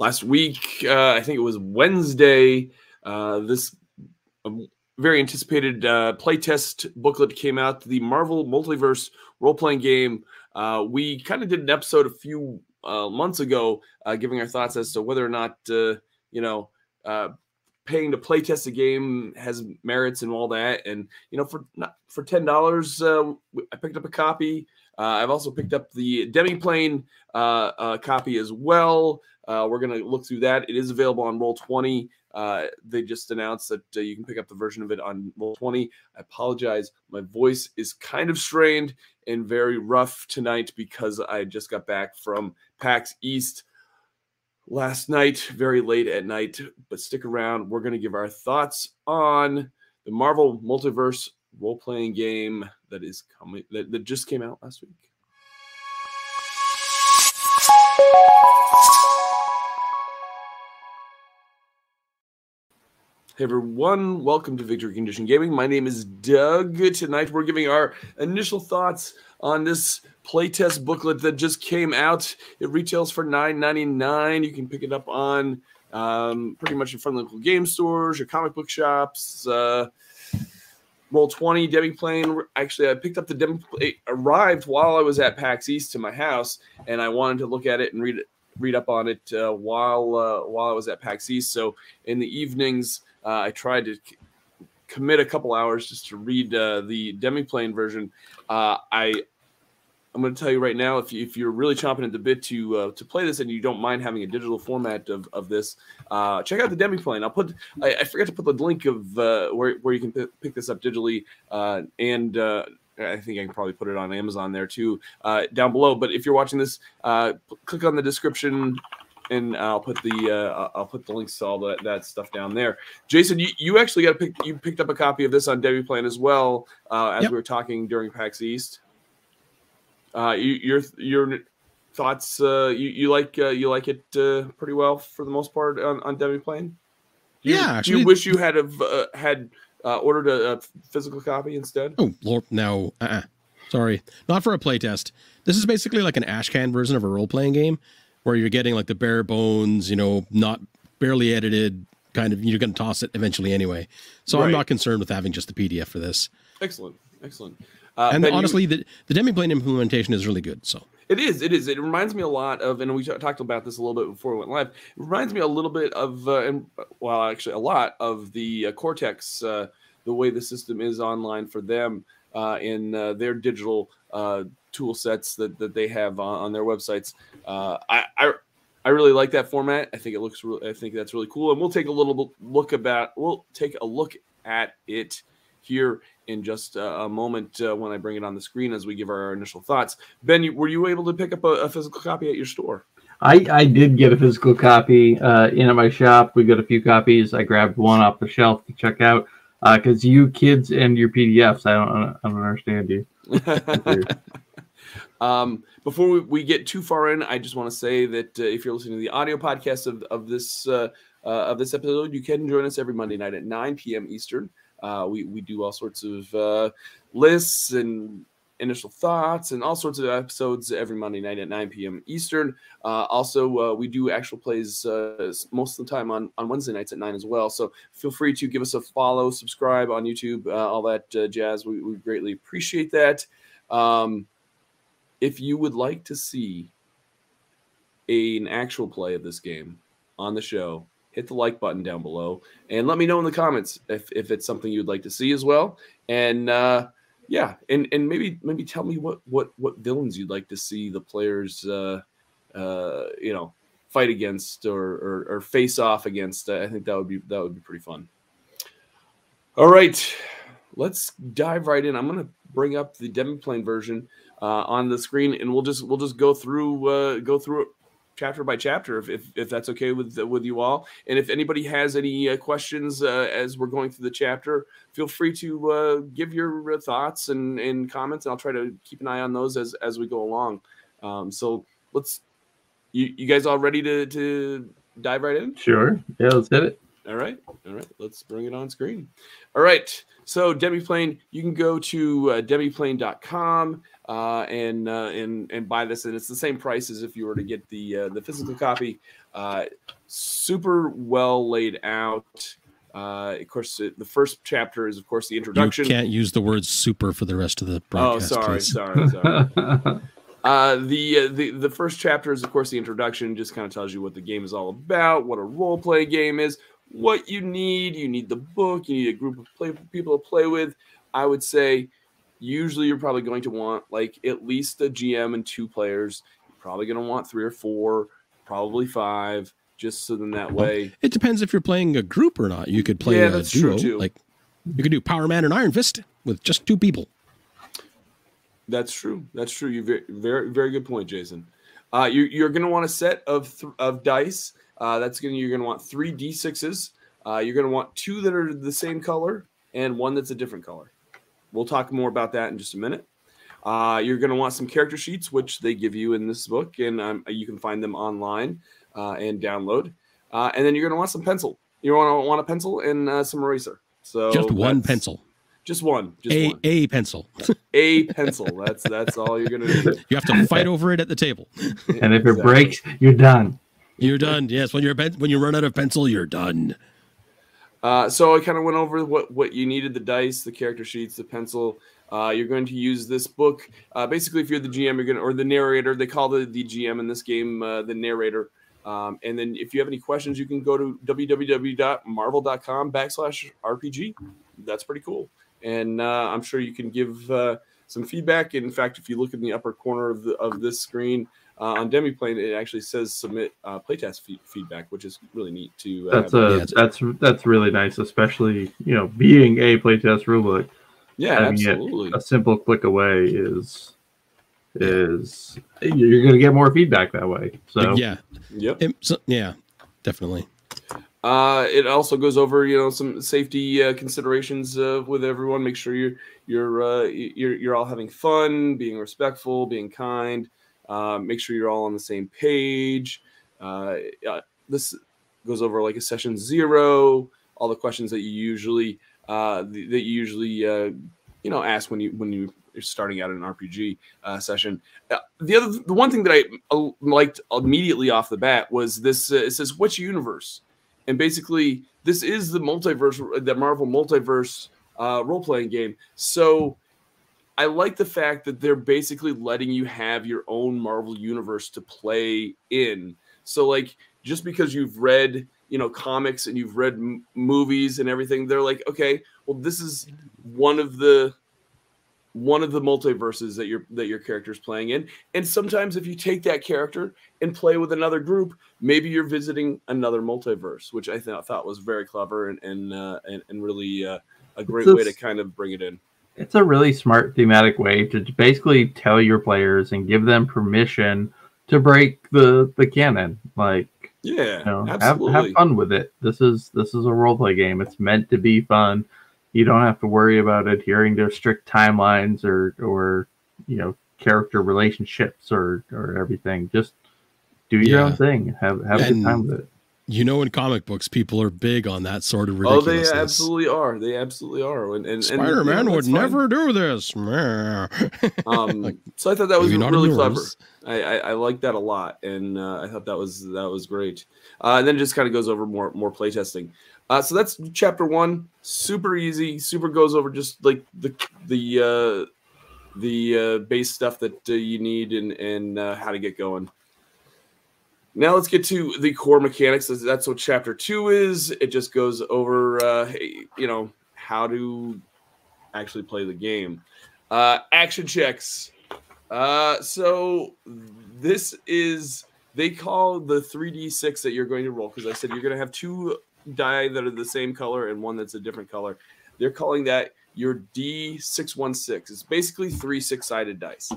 Last week, I think it was Wednesday, this very anticipated playtest booklet came out, the Marvel Multiverse role-playing game. We kind of did an episode a few months ago, giving our thoughts as to whether or not, paying to playtest a game has merits and all that. And, you know, for $10, I picked up a copy. I've also picked up the Demiplane copy as well. We're going to look through that. It is available on Roll20. They just announced that you can pick up the version of it on Roll20. I apologize. My voice is kind of strained and very rough tonight because I just got back from PAX East last night, very late at night. But stick around. We're going to give our thoughts on the Marvel Multiverse role-playing game that is coming, that just came out last week. Hey everyone, welcome to Victory Condition Gaming. My name is Doug. Tonight we're giving our initial thoughts on this playtest booklet that just came out. It retails for $9.99. You can pick it up on pretty much your fun local game stores, your comic book shops, Roll20, Demiplane. Actually, I picked up the Demiplane. It arrived while I was at PAX East to my house, and I wanted to look at it and read up on it while I was at PAX East. So in the evenings, I tried to commit a couple hours just to read the Demiplane version. I'm going to tell you right now, if you're really chomping at the bit to play this and you don't mind having a digital format of this, check out the Demiplane. I forgot to put the link of where you can pick this up digitally, and I think I can probably put it on Amazon there too, down below. But if you're watching this, click on the description, and I'll put the links to all that stuff down there. Jason, you actually picked up a copy of this on Demiplane as well, as yep. We were talking during PAX East. Your thoughts? You like it pretty well for the most part on Demiplane. Do you wish you had ordered a physical copy instead? Oh Lord, no! Sorry, not for a playtest. This is basically like an ashcan version of a role-playing game, where you're getting like the bare bones, you know, not barely edited kind of. You're going to toss it eventually anyway, so right. I'm not concerned with having just the PDF for this. Excellent. And honestly, the Demiplane implementation is really good. So it is. It reminds me a lot of, and we talked about this a little bit before we went live. It reminds me a little bit of, a lot of the Cortex, the way the system is online for them in their digital tool sets that they have on their websites. I really like that format. I think it looks. I think that's really cool. And we'll take a little look about. We'll take a look at it here in just a moment when I bring it on the screen as we give our initial thoughts. Ben, were you able to pick up a physical copy at your store? I did get a physical copy in at my shop. We got a few copies. I grabbed one off the shelf to check out because you kids and your PDFs, I don't understand you. Before we get too far in, I just want to say that if you're listening to the audio podcast of this episode, you can join us every Monday night at 9 p.m. Eastern. We do all sorts of lists and initial thoughts and all sorts of episodes every Monday night at 9 p.m. Eastern. Also, we do actual plays most of the time on Wednesday nights at 9 as well. So feel free to give us a follow, subscribe on YouTube, all that jazz. We greatly appreciate that. If you would like to see an actual play of this game on the show, hit the like button down below and let me know in the comments if it's something you'd like to see as well. And and maybe tell me what villains you'd like to see the players fight against or face off against. I think that would be pretty fun. All right, let's dive right in. I'm gonna bring up the Demiplane version on the screen, and we'll just go through it chapter by chapter, if that's okay with you all. And if anybody has any questions as we're going through the chapter, feel free to give your thoughts and comments, and I'll try to keep an eye on those as we go along. So let's, you guys all ready to dive right in? Sure. Yeah, let's hit it. All right. Let's bring it on screen. All right. So Demiplane, you can go to demiplane.com and buy this, and it's the same price as if you were to get the physical copy. Super well laid out. Of course, the first chapter is, of course, the introduction. You can't use the word "super" for the rest of the broadcast. Oh, sorry. The first chapter is, of course, the introduction. Just kind of tells you what the game is all about, what a role play game is, what you need. You need the book. You need a group of people to play with. I would say, usually, you're probably going to want like at least a GM and 2 players. You're probably going to want 3 or 4, probably 5. Just so then that way, it depends if you're playing a group or not. You could play a duo, like you could do Power Man and Iron Fist with just 2 people. That's true. That's true. You very, very good point, Jason. You're going to want a set of dice. You're going to want 3 D6s. You're going to want 2 that are the same color and 1 that's a different color. We'll talk more about that in just a minute. You're going to want some character sheets, which they give you in this book, and you can find them online. And download, and then you're going to want some pencil. You're going to want a pencil and some eraser. So just one pencil, just one. A pencil, a pencil. That's all you're going to do. You have to fight over it at the table. And if it breaks, you're done. You're done. Yes, when you run out of pencil, you're done. So I kind of went over what you needed: the dice, the character sheets, the pencil. You're going to use this book. Basically, if you're the GM, or the narrator. They call the GM in this game the narrator. And then if you have any questions, you can go to www.marvel.com/RPG. That's pretty cool. And I'm sure you can give some feedback. In fact, if you look in the upper corner of this screen on Demiplane, it actually says submit playtest feedback, which is really neat. That's really nice, especially, being a playtest rulebook. Yeah, absolutely. A simple click away is you're going to get more feedback that way. So yeah, definitely. It also goes over some safety considerations with everyone. Make sure you're all having fun, being respectful, being kind. Make sure you're all on the same page. This goes over like a session 0, all the questions that you usually ask when you starting out in an RPG session. The one thing that I liked immediately off the bat was this. It says, "What's your universe?" And basically, this is the multiverse, the Marvel Multiverse role-playing game. So I like the fact that they're basically letting you have your own Marvel universe to play in. So like, just because you've read comics and you've read movies and everything, they're like, okay, well, this is one of the multiverses that your character's playing in. And sometimes if you take that character and play with another group, maybe you're visiting another multiverse, which I thought was very clever and really a great way to kind of bring it in. It's a really smart thematic way to basically tell your players and give them permission to break the canon. Like, yeah, absolutely. Have fun with it. This is a role play game. It's meant to be fun. You don't have to worry about adhering to strict timelines or character relationships or everything. Just do your own thing. Have a good time with it. In comic books, people are big on that sort of ridiculousness. Oh, they absolutely are. They absolutely are. And Spider-Man would never do this. So I thought that was really clever. I like that a lot, and I thought that was great. And then it just kind of goes over more playtesting. So that's chapter 1. Super easy. Super goes over just like the base stuff that you need and how to get going. Now let's get to the core mechanics. That's what chapter 2 is. It just goes over how to actually play the game. Action checks. So this is, they call the 3d6 that you're going to roll, because I said you're going to have 2 die that are the same color and 1 that's a different color. They're calling that your D616. It's basically 3 six-sided dice.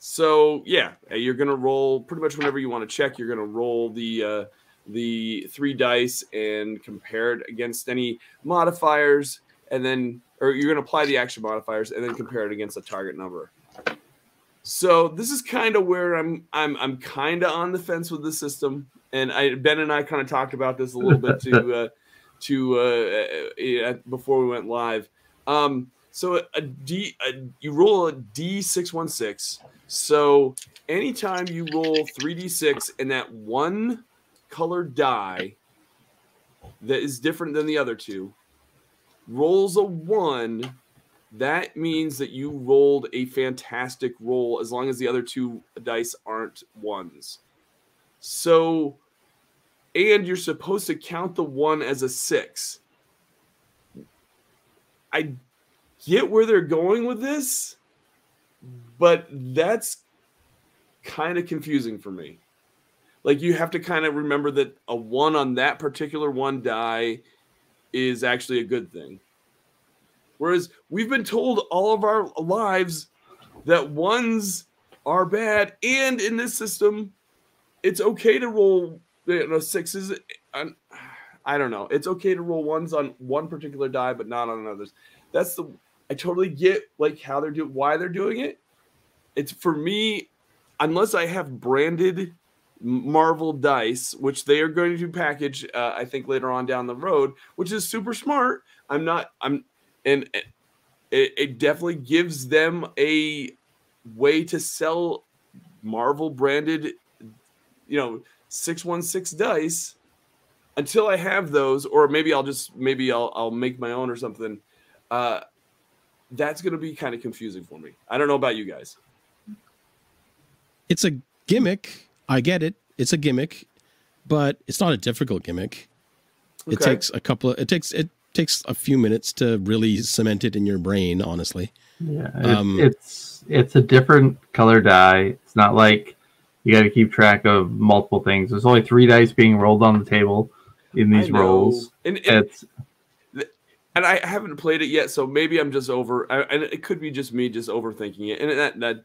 So yeah, you're gonna roll pretty much whenever you want to check. You're gonna roll the 3 dice and compare it against any modifiers, and then you're gonna apply the action modifiers and then compare it against a target number. So this is kind of where I'm kind of on the fence with the system, and Ben and I kind of talked about this a little bit before we went live. So you roll a D616. So anytime you roll 3d6 and that one color die that is different than the other two rolls a 1, that means that you rolled a fantastic roll as long as the other two dice aren't 1s. So, and you're supposed to count the 1 as a 6. I get where they're going with this, but that's kind of confusing for me. Like, you have to kind of remember that a 1 on that particular one die is actually a good thing. Whereas we've been told all of our lives that 1s are bad, and in this system, it's okay to roll 6s. I don't know. It's okay to roll 1s on one particular die, but not on others. That's the. I totally get like how they're why they're doing it. It's for me, unless I have branded Marvel dice, which they are going to package, I think later on down the road, which is super smart. It definitely gives them a way to sell Marvel branded, 616 dice. Until I have those, or maybe I'll just I'll make my own or something. That's going to be kind of confusing for me. I don't know about you guys. It's a gimmick. I get it. It's a gimmick, but it's not a difficult gimmick. Okay. It takes a couple of, it takes a few minutes to really cement it in your brain, honestly. Yeah. It's a different color die. It's not like you got to keep track of multiple things. There's only 3 dice being rolled on the table in these rolls. And I haven't played it yet, so maybe I'm just and it could be just me just overthinking it. And that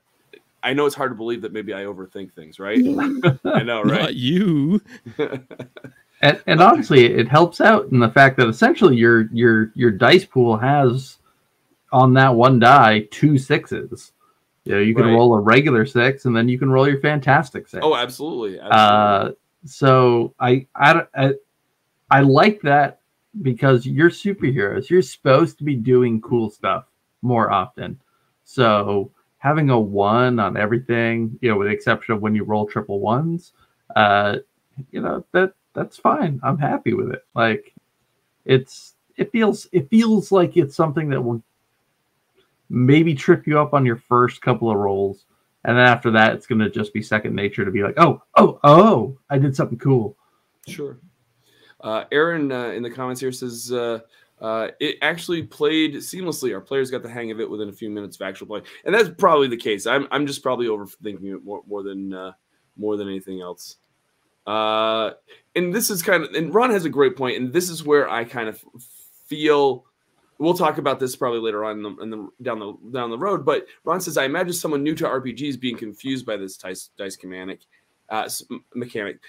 I know it's hard to believe that maybe I overthink things, right? I know, right? Not you. And honestly, it helps out in the fact that essentially your dice pool has on that one die 2 6s. You can roll a regular 6, and then you can roll your fantastic 6. Oh, absolutely. So I like that. Because you're superheroes, you're supposed to be doing cool stuff more often. So having a 1 on everything, with the exception of when you roll triple 1s, that's fine. I'm happy with it. Like, it feels like it's something that will maybe trip you up on your first couple of rolls, and then after that, it's going to just be second nature to be like, oh, I did something cool. Sure. Aaron in the comments here says it actually played seamlessly. Our players got the hang of it within a few minutes of actual play, and that's probably the case. I'm just probably overthinking it more than anything else. And this is and Ron has a great point, and this is where I kind of feel we'll talk about this probably later on down the road. But Ron says, I imagine someone new to RPGs being confused by this dice mechanic,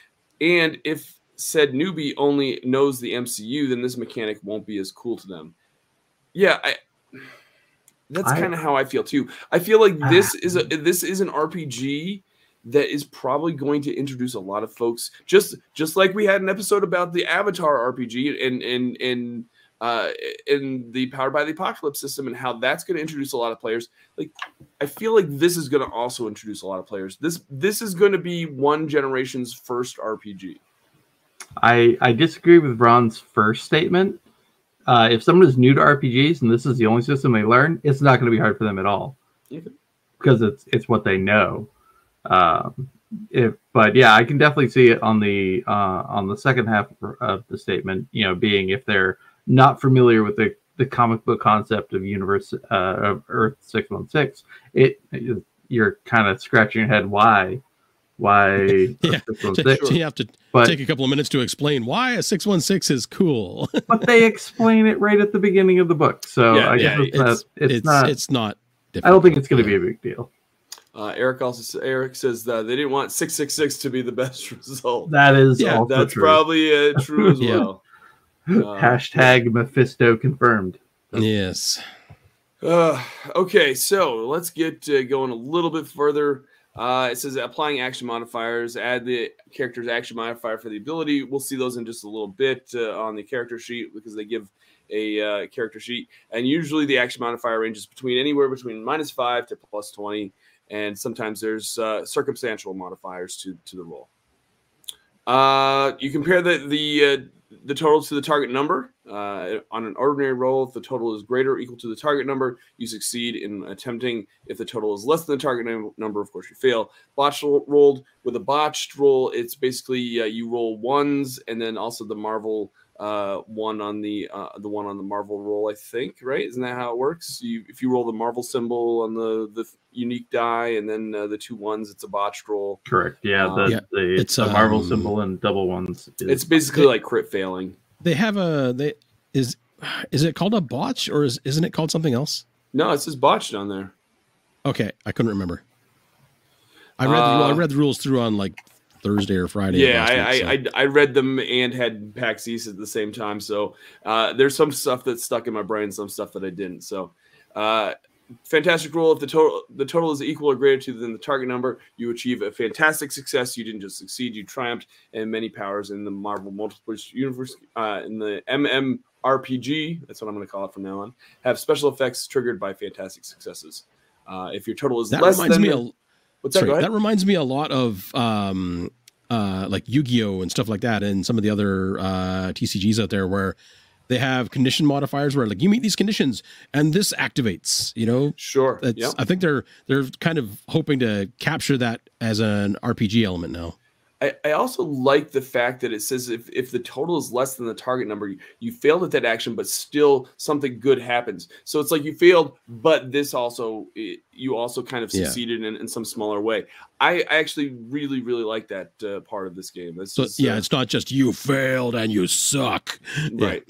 and if said newbie only knows the MCU, then this mechanic won't be as cool to them. Yeah, that's kind of how I feel too. I feel like this is an RPG that is probably going to introduce a lot of folks. Just like we had an episode about the Avatar RPG and the Powered by the Apocalypse system and how that's going to introduce a lot of players. Like, I feel like this is going to also introduce a lot of players. This is going to be one generation's first RPG. I disagree with Ron's first statement. If someone is new to RPGs and this is the only system they learn, it's not going to be hard for them at all, because it's what they know. I can definitely see it on the second half of the statement. Being if they're not familiar with the comic book concept of universe of Earth 616, you're kind of scratching your head why. Yeah. You have to take a couple of minutes to explain why a 616 is cool. But they explain it right at the beginning of the book, so it's not difficult. I don't think it's going to be a big deal. Eric says that they didn't want 666 to be the best result. That is that's true. Probably true as well. #Mephisto confirmed. Yes. Okay, so let's get going a little bit further. It says applying action modifiers, add the character's action modifier for the ability. We'll see those in just a little bit on the character sheet because they give a character sheet. And usually the action modifier ranges between anywhere between -5 to +20. And sometimes there's circumstantial modifiers to the roll. You compare the totals to the target number. On an ordinary roll, if the total is greater or equal to the target number, you succeed in attempting. If the total is less than the target number, of course, you fail. With a botched roll, it's basically you roll ones and then also the Marvel one on the one on the Marvel roll, I think, right? Isn't that how it works? If you roll the Marvel symbol on the unique die and then the two ones, it's a botched roll. Correct. Yeah, it's a Marvel symbol and double ones. It's basically like crit failing. They have is it called a botch or isn't it called something else? No, it says botched on there. Okay, I couldn't remember. I read the rules through on like Thursday or Friday. Yeah, I read them and had PAX East at the same time. So there's some stuff that stuck in my brain, some stuff that I didn't. So fantastic rule. If the total is equal or greater than the target number, you achieve a fantastic success. You didn't just succeed, you triumphed. And many powers in the Marvel Multiverse universe, in the MMRPG, that's what I'm going to call it from now on, have special effects triggered by fantastic successes. If your total is less than... That reminds me a lot of like Yu-Gi-Oh! And stuff like that, and some of the other TCGs out there where they have condition modifiers where like you meet these conditions and this activates, you know? Sure. Yep. I think they're kind of hoping to capture that as an RPG element now. I also like the fact that it says if the total is less than the target number, you failed at that action, but still something good happens. So it's like you failed, but this also, you also kind of succeeded in some smaller way. I actually really, really like that part of this game. It's not just you failed and you suck. Right.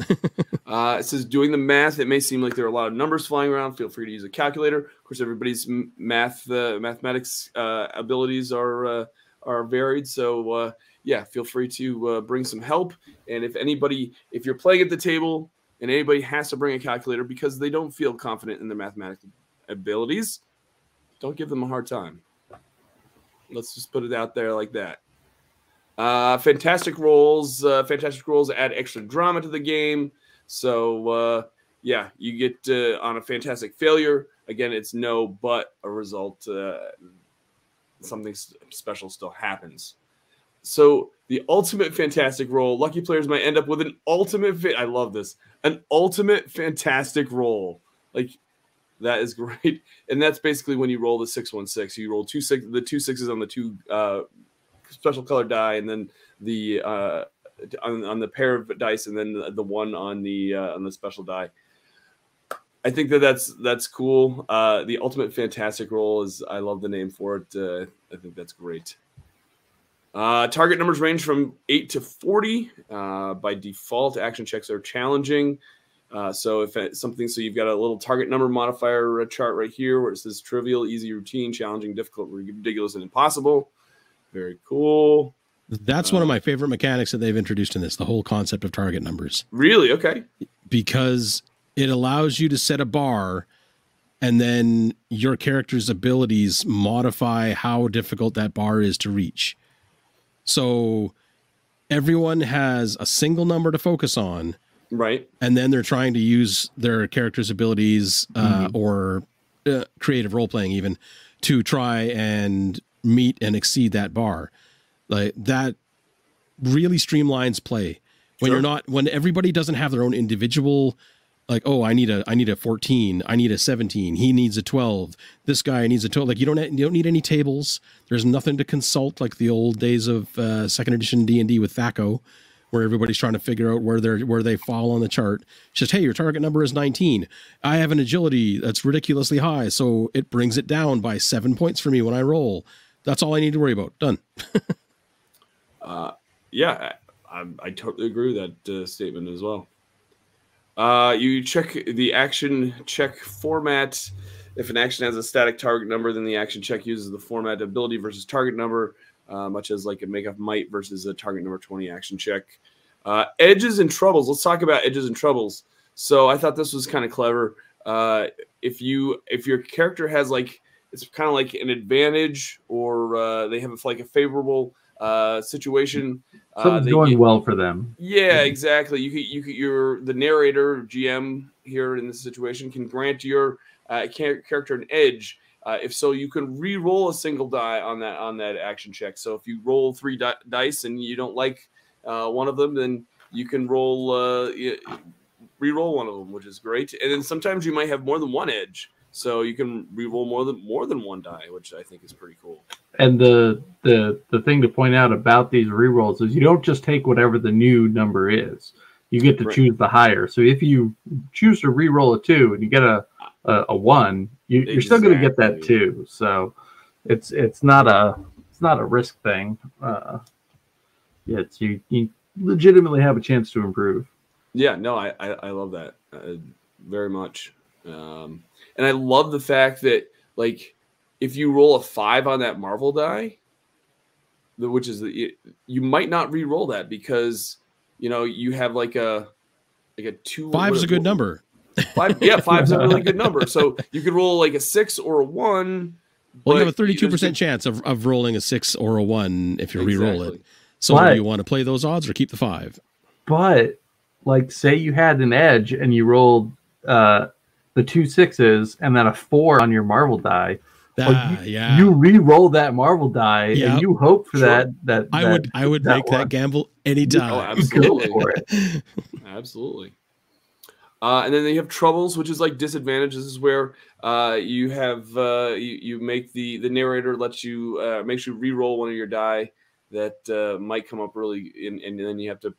Yeah. It says doing the math, it may seem like there are a lot of numbers flying around. Feel free to use a calculator. Of course, everybody's mathematics abilities are varied, so feel free to bring some help. And if you're playing at the table and anybody has to bring a calculator because they don't feel confident in their mathematical abilities, don't give them a hard time. Let's just put it out there like that. Fantastic rolls add extra drama to the game. So you get on a fantastic failure, again, it's no but a result, something special still happens. So the ultimate fantastic roll, lucky players might end up with an ultimate I love this, an ultimate fantastic roll. Like, that is great. And that's basically when you roll the 616, you roll the two sixes on the two special color die, and then the on the pair of dice, and then the one on the special die. I think that's cool. The ultimate fantastic roll is, I love the name for it. I think that's great. Target numbers range from 8 to 40. By default, action checks are challenging. So you've got a little target number modifier chart right here where it says trivial, easy, routine, challenging, difficult, ridiculous, and impossible. Very cool. That's one of my favorite mechanics that they've introduced in this, the whole concept of target numbers. Really? Okay. Because it allows you to set a bar, and then your character's abilities modify how difficult that bar is to reach. So everyone has a single number to focus on. Right. And then they're trying to use their character's abilities or creative role-playing even to try and meet and exceed that bar. Like, that really streamlines play. When sure. When everybody doesn't have their own individual, like, oh, I need a 14, I need a 17, he needs a 12, this guy needs a 12. Like, you don't need any tables. There's nothing to consult like the old days of second edition D&D with Thaco, where everybody's trying to figure out where they fall on the chart. It's just, hey, your target number is 19. I have an agility that's ridiculously high, so it brings it down by 7 points for me when I roll. That's all I need to worry about. Done. I totally agree with that statement as well. You check the action check format. If an action has a static target number, then the action check uses the format ability versus target number, much as like a make up might versus a target number 20 action check. Edges and troubles. Let's talk about edges and troubles. So I thought this was kind of clever. if your character has like, it's kind of like an advantage, or they have like a favorable situation. Something's going well for them. Yeah, exactly. You're the narrator, GM here in this situation, can grant your character an edge. If so, you can re-roll a single die on that action check. So if you roll three dice and you don't like one of them, then you can roll re-roll one of them, which is great. And then sometimes you might have more than one edge, so you can re-roll more than one die, which I think is pretty cool. And the thing to point out about these re-rolls is you don't just take whatever the new number is; you get to choose the higher. So if you choose to re-roll a 2 and you get a 1. You're still going to get that 2, so it's not a risk thing. It's you legitimately have a chance to improve. Yeah, no, I love that very much, and I love the fact that like if you roll a 5 on that Marvel die, which is you might not re-roll that because you have like a 2. 5's a good number. 5's a really good number. So you could roll like a 6 or a 1. Well, you have a 32% chance of rolling a 6 or a 1 if you re-roll it. So do you want to play those odds or keep the 5? But like, say you had an edge and you rolled the 2 6s and then a 4 on your Marvel die. You re-roll that Marvel die, and you hope for that. I would make that gamble anytime. Oh, absolutely. Go for it. Absolutely. And then they have troubles, which is like disadvantages. This is where you have you make the narrator lets you makes you re-roll one of your die that might come up really, and then you have to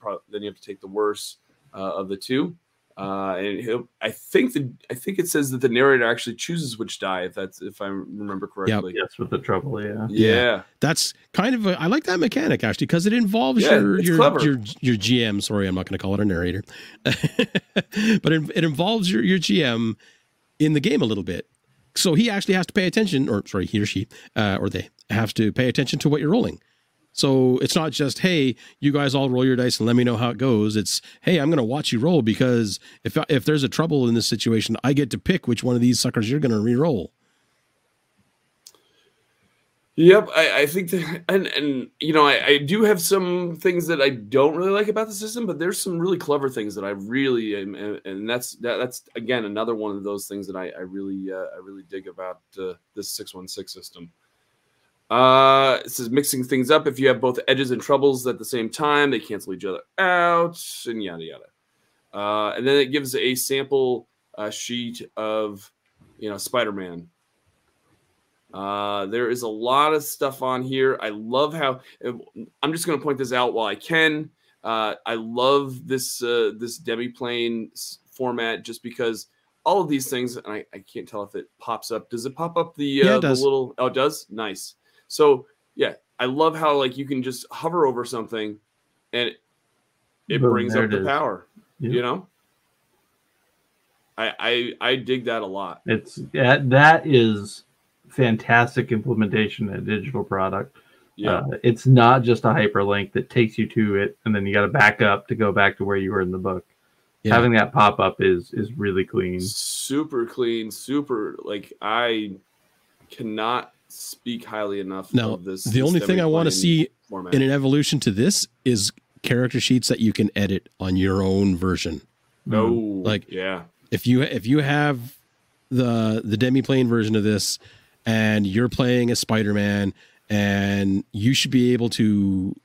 take the worst of the 2. And I think it says that the narrator actually chooses which die, if I remember correctly. Yep. Yes, with the trouble, yeah. That's kind of I like that mechanic actually because it involves your GM. Sorry, I'm not going to call it a narrator, but it involves your GM in the game a little bit. So he actually has to pay attention, or sorry, he or she or they have to pay attention to what you're rolling. So it's not just, hey, you guys all roll your dice and let me know how it goes. It's, hey, I'm going to watch you roll because if there's a trouble in this situation, I get to pick which one of these suckers you're going to re-roll. Yep, I think that, and I do have some things that I don't really like about the system, but there's some really clever things that I really am, and that's again another one of those things that I really dig about this 616 system. It says mixing things up. If you have both edges and troubles at the same time, they cancel each other out, and yada yada. And then it gives a sample sheet of Spider-Man. There is a lot of stuff on here. I love how I'm just going to point this out while I can. I love this this Demiplane format just because. All of these things, and I can't tell if it pops up. Does it pop up the, yeah, it does. The little? Oh, it does? Nice. So, yeah, I love how like you can just hover over something, and it brings up the power. Yeah. I dig that a lot. It's that is fantastic implementation in a digital product. Yeah, it's not just a hyperlink that takes you to it, and then you got to back up to go back to where you were in the book. Yeah. Having that pop up is really clean. Super clean, super like I cannot speak highly enough of this. The only thing I want to see format. In an evolution to this is character sheets that you can edit on your own version. No, like yeah. If you have the Demiplane version of this and you're playing a Spider-Man and you should be able to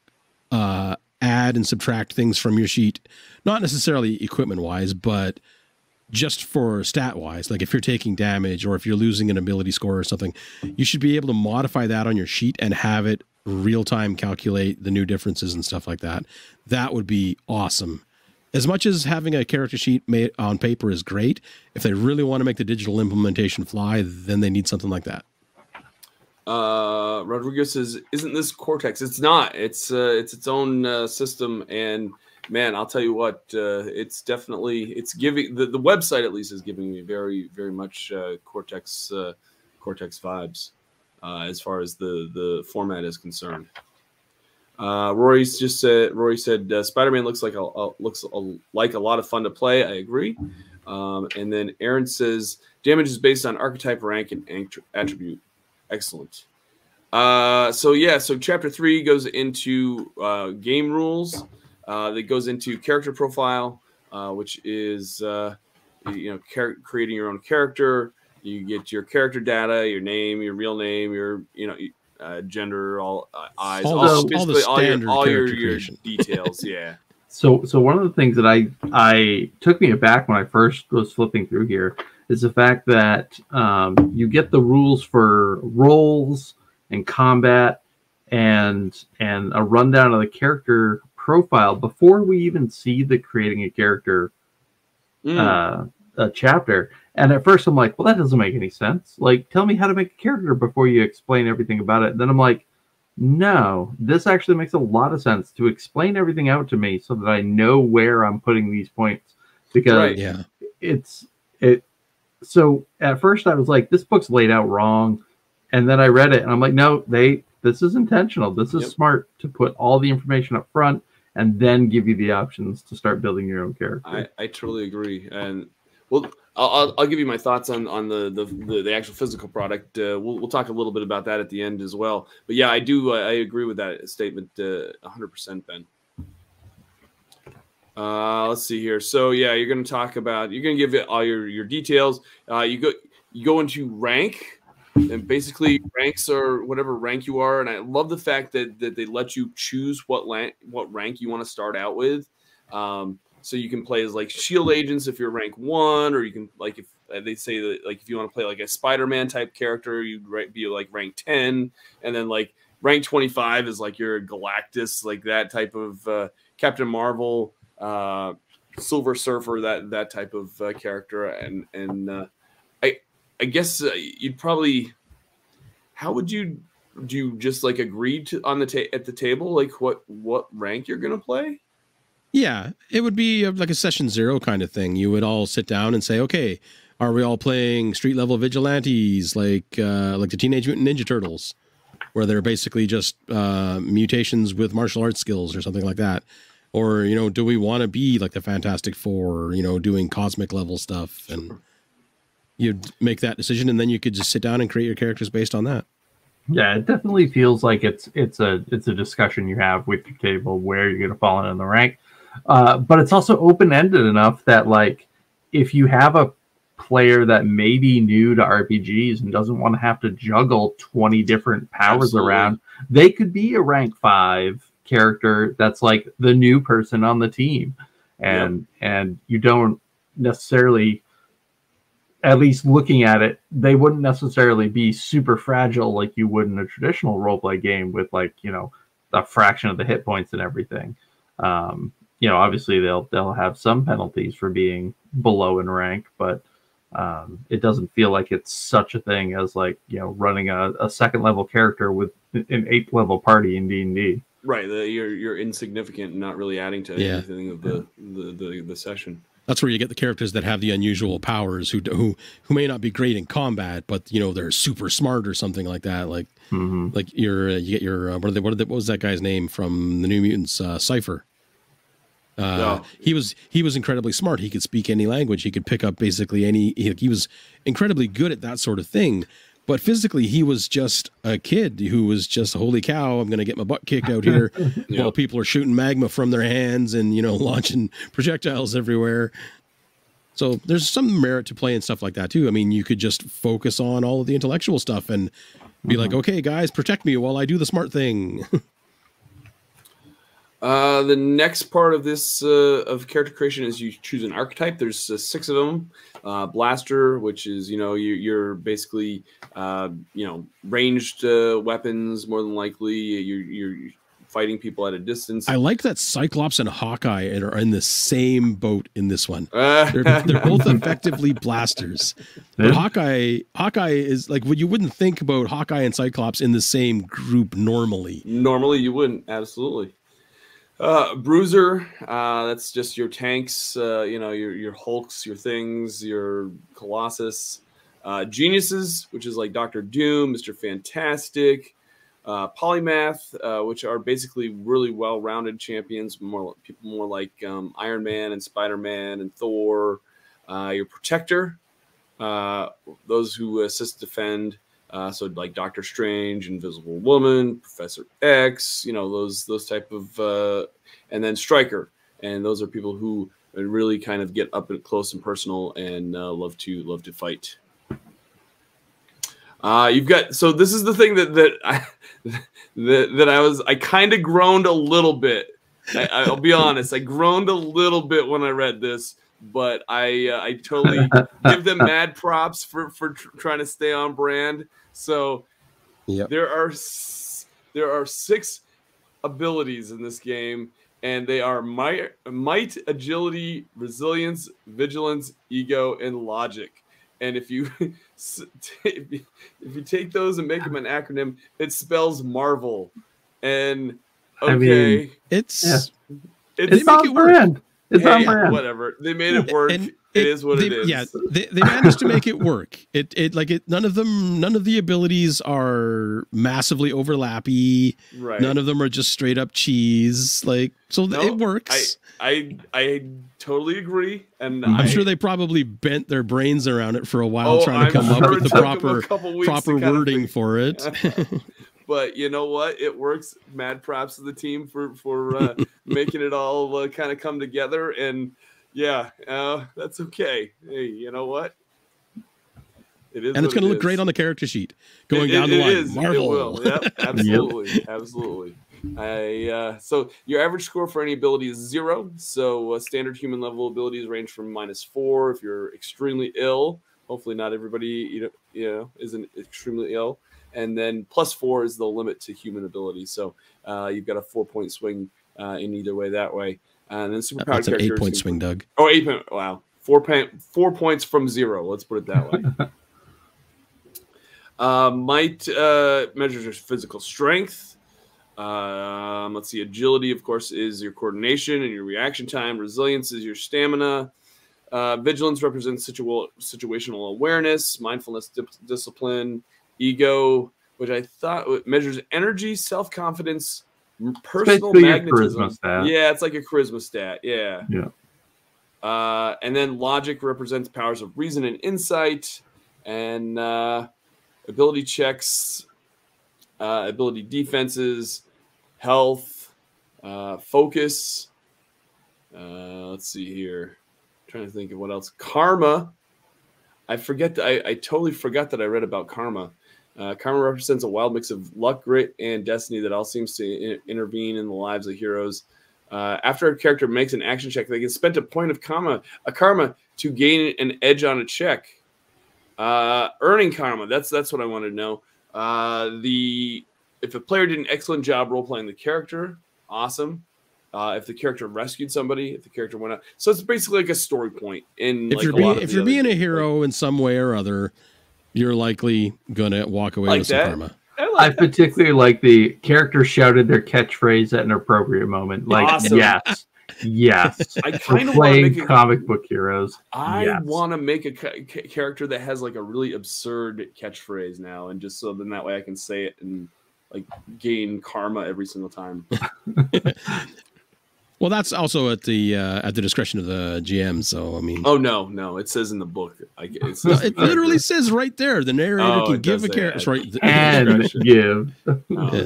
add and subtract things from your sheet, not necessarily equipment wise, but just for stat wise, like if you're taking damage or if you're losing an ability score or something, you should be able to modify that on your sheet and have it real time calculate the new differences and stuff like that. That would be awesome. As much as having a character sheet made on paper is great, if they really want to make the digital implementation fly, then they need something like that. Rodriguez says, "Isn't this Cortex?" It's not. It's its own system, and man, I'll tell you what, it's definitely giving the website at least is giving me very very much Cortex vibes as far as the format is concerned. Rory said, "Spider-Man looks like a lot of fun to play." I agree. And then Aaron says, damage is based on archetype, rank, and attribute. Excellent. So yeah, so chapter 3 goes into game rules. That goes into character profile, which is creating your own character. You get your character data, your name, your real name, your gender, eyes, all your details. Yeah. So one of the things that I took me aback when I first was flipping through here is the fact that you get the rules for roles and combat and a rundown of the character profile before we even see the creating a character chapter. And at first I'm like, well, that doesn't make any sense. Like, tell me how to make a character before you explain everything about it. And then I'm like, no, this actually makes a lot of sense to explain everything out to me so that I know where I'm putting these points. Because so at first I was like, this book's laid out wrong. And then I read it and I'm like, no, this is intentional. This is smart to put all the information up front and then give you the options to start building your own character. I totally agree. And well, I'll give you my thoughts on the actual physical product. We'll talk a little bit about that at the end as well. But yeah, I do. I agree with that statement 100%, Ben. Let's see here. So yeah, you're going to talk about, you're going to give it all your details. You go into rank. And basically, ranks are whatever rank you are, and I love the fact that they let you choose what rank you want to start out with. So you can play as like shield agents if you're rank 1, or you can like if they say that like if you want to play like a Spider-Man type character, you'd be like rank 10, and then like rank 25 is like your Galactus, like that type of Captain Marvel, Silver Surfer, that type of character, and I guess you'd probably. How would you do? Just like agree to on the at the table, like what rank you're gonna play? Yeah, it would be like a session 0 kind of thing. You would all sit down and say, okay, are we all playing street level vigilantes like the Teenage Mutant Ninja Turtles, where they're basically just mutations with martial arts skills or something like that? Or do we want to be like the Fantastic Four? Doing cosmic level stuff and. Sure. You'd make that decision, and then you could just sit down and create your characters based on that. Yeah, it definitely feels like it's a discussion you have with your table where you're going to fall in the rank. But it's also open-ended enough that like if you have a player that may be new to RPGs and doesn't want to have to juggle 20 different powers around, they could be a rank 5 character that's like the new person on the team, and you don't necessarily. At least looking at it, they wouldn't necessarily be super fragile like you would in a traditional roleplay game with like, a fraction of the hit points and everything. Obviously they'll have some penalties for being below in rank, but it doesn't feel like it's such a thing as like, running a 2nd level character with an 8th level party in D&D. Right. You're insignificant and not really adding to anything of the session. That's where you get the characters that have the unusual powers, who may not be great in combat, but they're super smart or something like that. Like, you get your what was that guy's name from the New Mutants? Cypher. He was incredibly smart. He could speak any language. He could pick up basically any. He was incredibly good at that sort of thing. But physically, he was just a kid who was just, holy cow, I'm going to get my butt kicked out here while people are shooting magma from their hands and, launching projectiles everywhere. So there's some merit to playing stuff like that, too. I mean, you could just focus on all of the intellectual stuff and be like, okay, guys, protect me while I do the smart thing. The next part of this of character creation is you choose an archetype. There's 6 of them. Blaster, which is you're basically ranged weapons more than likely. You're fighting people at a distance. I like that Cyclops and Hawkeye are in the same boat in this one. They're both effectively blasters. But Hawkeye is like you wouldn't think about Hawkeye and Cyclops in the same group normally. Normally you wouldn't, absolutely. Bruiser, that's just your tanks, your Hulks, your Things, your Colossus. Geniuses, which is like Dr. Doom, Mr. Fantastic. Polymath, which are basically really well-rounded champions, more like Iron Man and Spider-Man and Thor. Your protector, those who assist defend, so like Doctor Strange, Invisible Woman, Professor X, you know, those type of, and then Striker, and those are people who really kind of get up and close and personal and love to fight. You've got, so this is the thing that I kind of groaned a little bit. I'll be honest, I groaned a little bit when I read this, but I totally give them mad props for trying to stay on brand. So yep. there are 6 abilities in this game, and they are might, agility, resilience, vigilance, ego, and logic. And if you take those and make them an acronym, it spells Marvel. And okay, I mean, it's on brand. It's on brand. Whatever, they made it work. And it is what it is. Yeah, they managed to make it work. None of the abilities are massively overlappy. Right. None of them are just straight up cheese. Like, so no, it works. I totally agree, and I'm sure they probably bent their brains around it for a while, trying to come up with the proper wording for it. But you know what? It works. Mad props to the team for making it all kind of come together. And yeah, that's okay. Hey, you know what? It is, and it's going to look great on the character sheet going down the line. Marvel. It will. Yep, absolutely, yep. Absolutely. So your average score for any ability is 0. So standard human level abilities range from -4 if you're extremely ill. Hopefully, not everybody you know isn't extremely ill. And then +4 is the limit to human ability. So you've got a 4-point swing in either way that way. And then superpowered characters. That's an 8-point swing, Doug. Oh, 8-point. Wow. 4 points from 0. Let's put it that way. Might measures your physical strength. Let's see. Agility, of course, is your coordination and your reaction time. Resilience is your stamina. Vigilance represents situational awareness, mindfulness, discipline. Ego, which I thought measures energy, self-confidence, personal magnetism. Yeah, it's like a charisma stat. Yeah. Yeah. And then logic represents powers of reason and insight, and ability checks, ability defenses, health, focus. Let's see here. I'm trying to think of what else. Karma. I totally forgot that I read about karma. Karma represents a wild mix of luck, grit, and destiny that all seems to intervene in the lives of heroes. After a character makes an action check, they can spend a point of karma to gain an edge on a check. Earning karma, that's what I wanted to know. If a player did an excellent job role-playing the character, awesome. If the character rescued somebody, if the character went out, so it's basically like a story point. In if you're being a hero in some way or other, you're likely gonna walk away with some karma. I particularly like the character shouted their catchphrase at an appropriate moment. Like, awesome. Yes, yes. I kind of want to make comic book heroes. I want to make a character that has like a really absurd catchphrase now, and just so then that way I can say it and like gain karma every single time. Well, that's also at the discretion of the GM. So I mean, oh no, it says in the book. It literally says right there. The narrator can give a character and give. Yeah.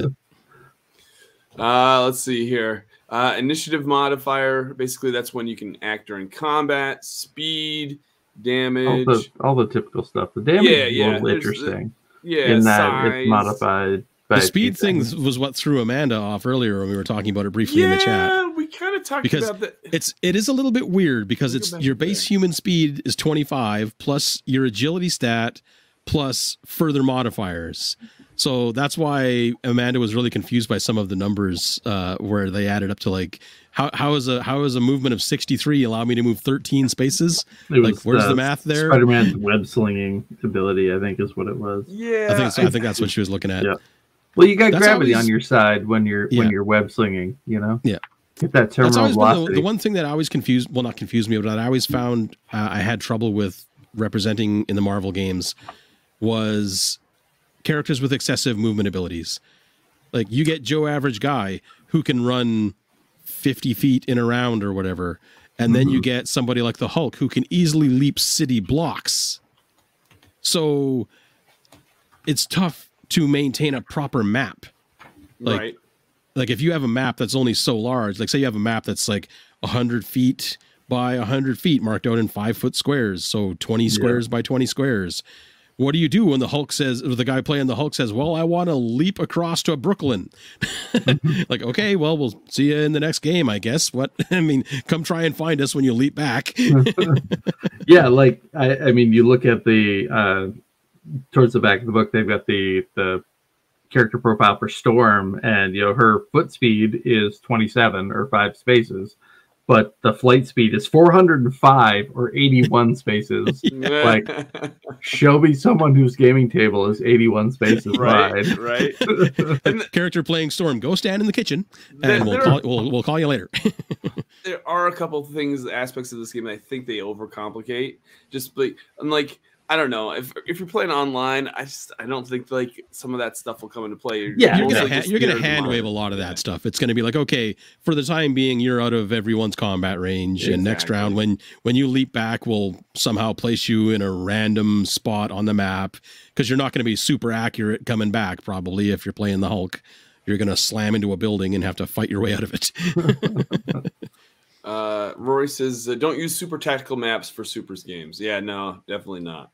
Let's see here. Initiative modifier. Basically, that's when you can act during combat, speed, damage, all the typical stuff. The damage is more interesting. In that size. It's modified. The speed thing was what threw Amanda off earlier when we were talking about it briefly in the chat. Yeah, we kind of talked about that. It is a little bit weird because it's your base human speed is 25 plus your agility stat plus further modifiers. So that's why Amanda was really confused by some of the numbers where they added up to like how is a movement of 63 allow me to move 13 spaces? Like where's the math there? Spider-Man's web slinging ability, I think, is what it was. Yeah, I think that's what she was looking at. Yeah. Well, you got gravity on your side when you're web slinging, you know. Yeah, get that terminal velocity. The one thing that always found I had trouble with representing in the Marvel games was characters with excessive movement abilities. Like you get Joe Average Guy who can run 50 feet in a round or whatever, And then you get somebody like the Hulk who can easily leap city blocks. So it's tough to maintain a proper map. Like, right. Like if you have a map that's only so large, like say you have a map that's like 100 feet by 100 feet marked out in 5-foot squares. So 20 squares by 20 squares. What do you do when the Hulk says, or the guy playing the Hulk says, well, I want to leap across to Brooklyn. Like, okay, well, we'll see you in the next game, I guess. What? I mean, come try and find us when you leap back. Yeah. Like, I mean, you look at the, towards the back of the book, they've got the character profile for Storm, and, you know, her foot speed is 27 or 5 spaces, but the flight speed is 405 or 81 spaces. Yeah. Like, show me someone whose gaming table is 81 spaces wide. Right, right. Character playing Storm, go stand in the kitchen, and we'll call you later. There are a couple of things, aspects of this game that I think they overcomplicate. Just like, I'm like, I don't know if you're playing online. I don't think like some of that stuff will come into play. You're gonna hand wave a lot of that stuff. It's gonna be like, okay, for the time being, you're out of everyone's combat range, and next round when you leap back, we'll somehow place you in a random spot on the map because you're not gonna be super accurate coming back. Probably if you're playing the Hulk, you're gonna slam into a building and have to fight your way out of it. Rory says, don't use super tactical maps for supers games. Yeah, no, definitely not.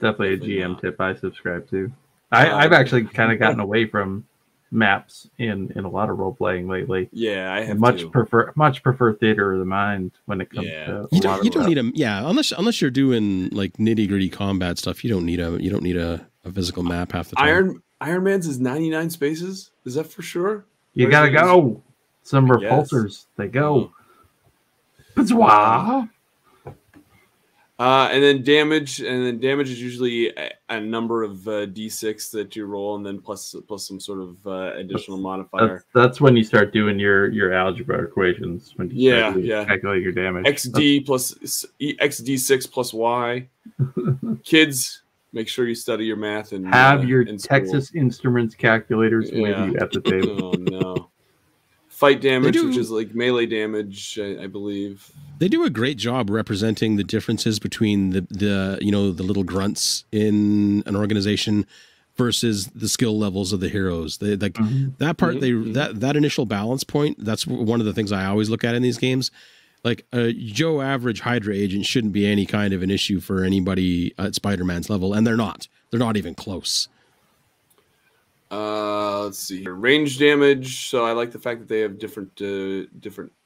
Definitely a GM tip I subscribe to. I've actually kind of gotten away from maps in a lot of role playing lately. Yeah, I have much prefer theater of the mind when it comes to you don't need them. Yeah, unless you're doing like nitty gritty combat stuff, you don't need a physical map half the time. Iron Man's is 99 spaces. Is that for sure? You gotta go. Some repulsors, they go. And then damage, is usually a number of D6 that you roll, and then plus some sort of additional modifier. That's when you start doing your algebra equations. When you calculate your damage. XD plus XD6 plus Y. Kids, make sure you study your math and have your Texas Instruments calculators with you at the table. Oh no. Fight damage, which is like melee damage, I believe. They do a great job representing the differences between the little grunts in an organization versus the skill levels of the heroes. They like that part. That initial balance point. That's one of the things I always look at in these games. Like a Joe average Hydra agent shouldn't be any kind of an issue for anybody at Spider-Man's level, and they're not. They're not even close. Let's see here. Range damage. So I like the fact that they have different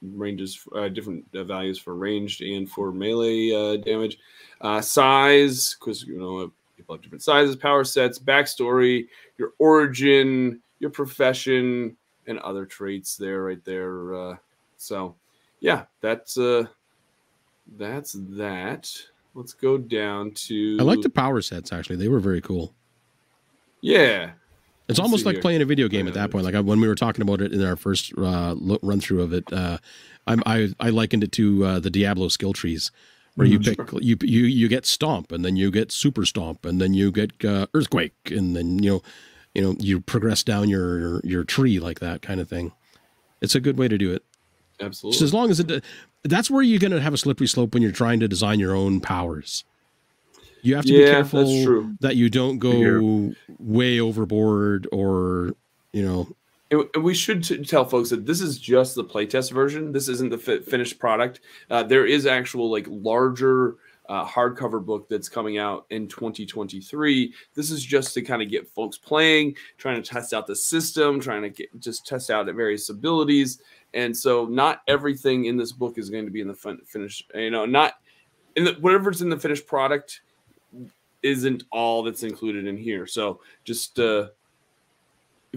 ranges, different values for ranged and for melee damage. Size, because you know people have different sizes. Power sets, backstory, your origin, your profession, and other traits. Right there. So yeah, that's that. Let's go down to. I like the power sets. Actually, they were very cool. Yeah. It's almost like playing a video game at that point. Like when we were talking about it in our first run through of it, I likened it to the Diablo skill trees, where you get stomp, and then you get super stomp, and then you get earthquake, and then you know you progress down your tree like that kind of thing. It's a good way to do it. Absolutely. Just as long as that's where you're going to have a slippery slope when you're trying to design your own powers. You have to be careful that you don't go way overboard, or And we should tell folks that this is just the playtest version. This isn't the finished product. There is actual like larger hardcover book that's coming out in 2023. This is just to kind of get folks playing, trying to test out the system, trying to test out the various abilities. And so, not everything in this book is going to be in the finished. Whatever's in the finished product isn't all that's included in here. So just if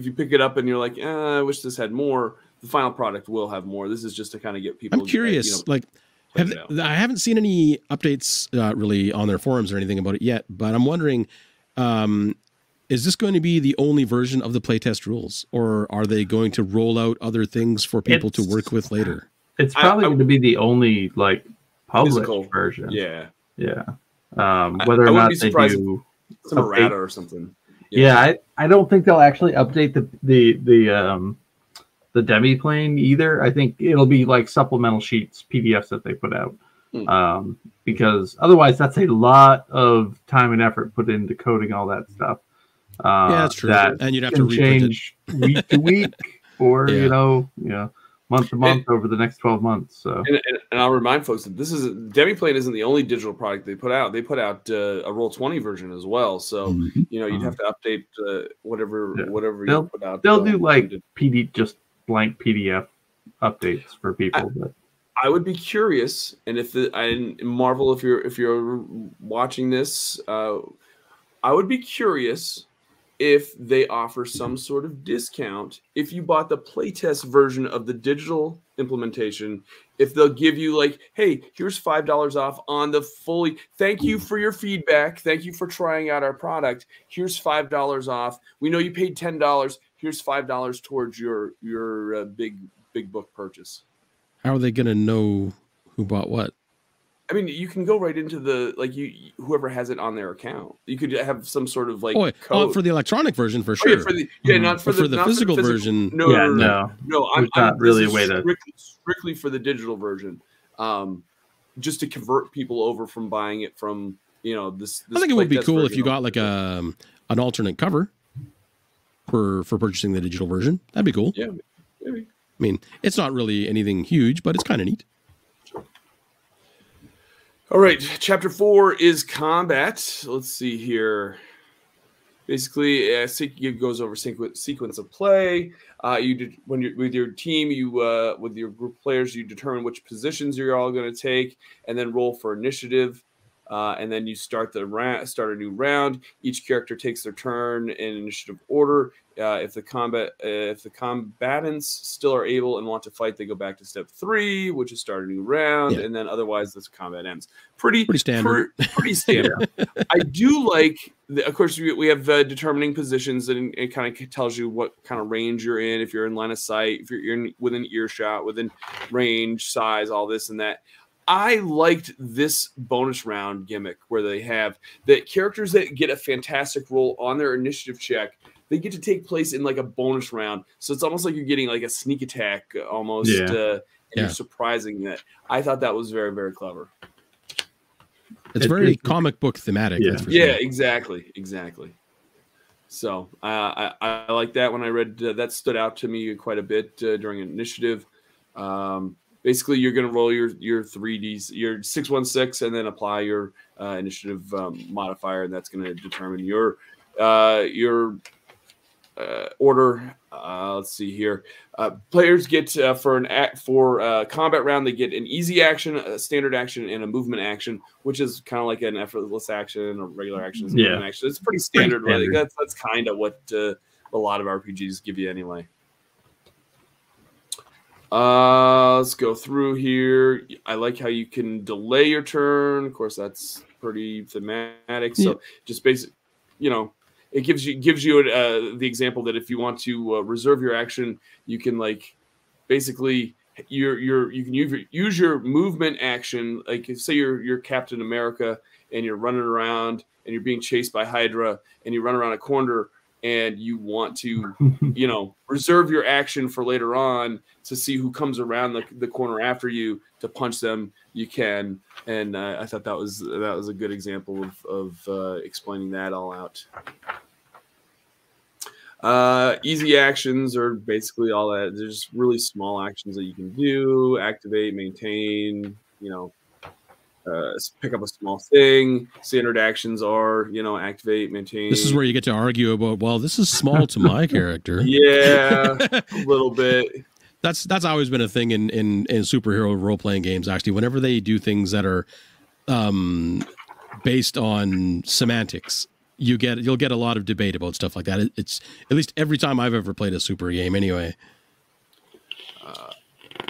you pick it up and you're like, I wish this had more, the final product will have more. This is just to kind of get people. I'm curious, I haven't seen any updates really on their forums or anything about it yet, but I'm wondering, is this going to be the only version of the playtest rules, or are they going to roll out other things for people to work with later? It's probably going to be the only like public version. Yeah. Yeah. Whether or not they do some errata or something. Yeah, I don't think they'll actually update the the Demiplane either. I think it'll be like supplemental sheets, PDFs that they put out. Because otherwise that's a lot of time and effort put into coding all that stuff. Yeah, that's true. That and you'd have to change it week to week or, yeah, month to month over the next 12 months. So, and I'll remind folks that this is Demiplane isn't the only digital product they put out. They put out a Roll20 version as well. So, you'd have to update whatever you put out. They'll do like just blank PDF updates for people. I would be curious, and Marvel, if you're watching this, I would be curious if they offer some sort of discount if you bought the playtest version of the digital implementation. If they'll give you like, hey, here's $5 off on the fully. Thank you for your feedback. Thank you for trying out our product. Here's $5 off. We know you paid $10. Here's $5 towards your big book purchase. How are they going to know who bought what? I mean, you can go right into whoever has it on their account. You could have some sort of like code. For the electronic version for sure. Not for the physical version. No. Strictly for the digital version, just to convert people over from buying it from this. I think it would be cool if you got like an alternate cover for purchasing the digital version. That'd be cool. Yeah, maybe. I mean, it's not really anything huge, but it's kind of neat. All right. Chapter 4 is combat. Let's see here. Basically, it goes over sequence of play. With your group of players, you determine which positions you're all going to take and then roll for initiative. And then you start a new round. Each character takes their turn in initiative order. If the combatants still are able and want to fight, they go back to step 3, which is start a new round, and then otherwise this combat ends. Pretty standard. Pretty standard. I do like, of course, we have determining positions, and it kind of tells you what kind of range you're in. If you're in line of sight, if you're within earshot, within range, size, all this and that. I liked this bonus round gimmick where they have the characters that get a fantastic roll on their initiative check. They get to take place in like a bonus round. So it's almost like you're getting like a sneak attack almost. Yeah. You're surprising that. I thought that was very, very clever. It's very comic book thematic. Yeah, exactly. So I like that when I read that stood out to me quite a bit during initiative. Basically, you're going to roll your 3Ds, your 616, and then apply your initiative modifier, and that's going to determine your order. Let's see here. Players get for combat round, they get an easy action, a standard action, and a movement action, which is kind of like an effortless action or regular action. Action. It's pretty standard. Right? That's kind of what a lot of RPGs give you anyway. Let's go through here. I like how you can delay your turn. Of course, that's pretty thematic. So just basic, it gives you the example that if you want to reserve your action, you can like basically you can use your movement action. Like say you're Captain America and you're running around and you're being chased by Hydra and you run around a corner. And you want to, reserve your action for later on to see who comes around the corner after you to punch them. You can, and I thought that was a good example of explaining that all out. Easy actions are basically all that. They're just really small actions that you can do: activate, maintain, pick up a small thing. Standard actions are, activate, maintain. This is where you get to argue about, well, this is small to my character. Yeah, a little bit. That's always been a thing in superhero role-playing games, actually. Whenever they do things that are based on semantics, you'll get a lot of debate about stuff like that. It's at least every time I've ever played a super game anyway.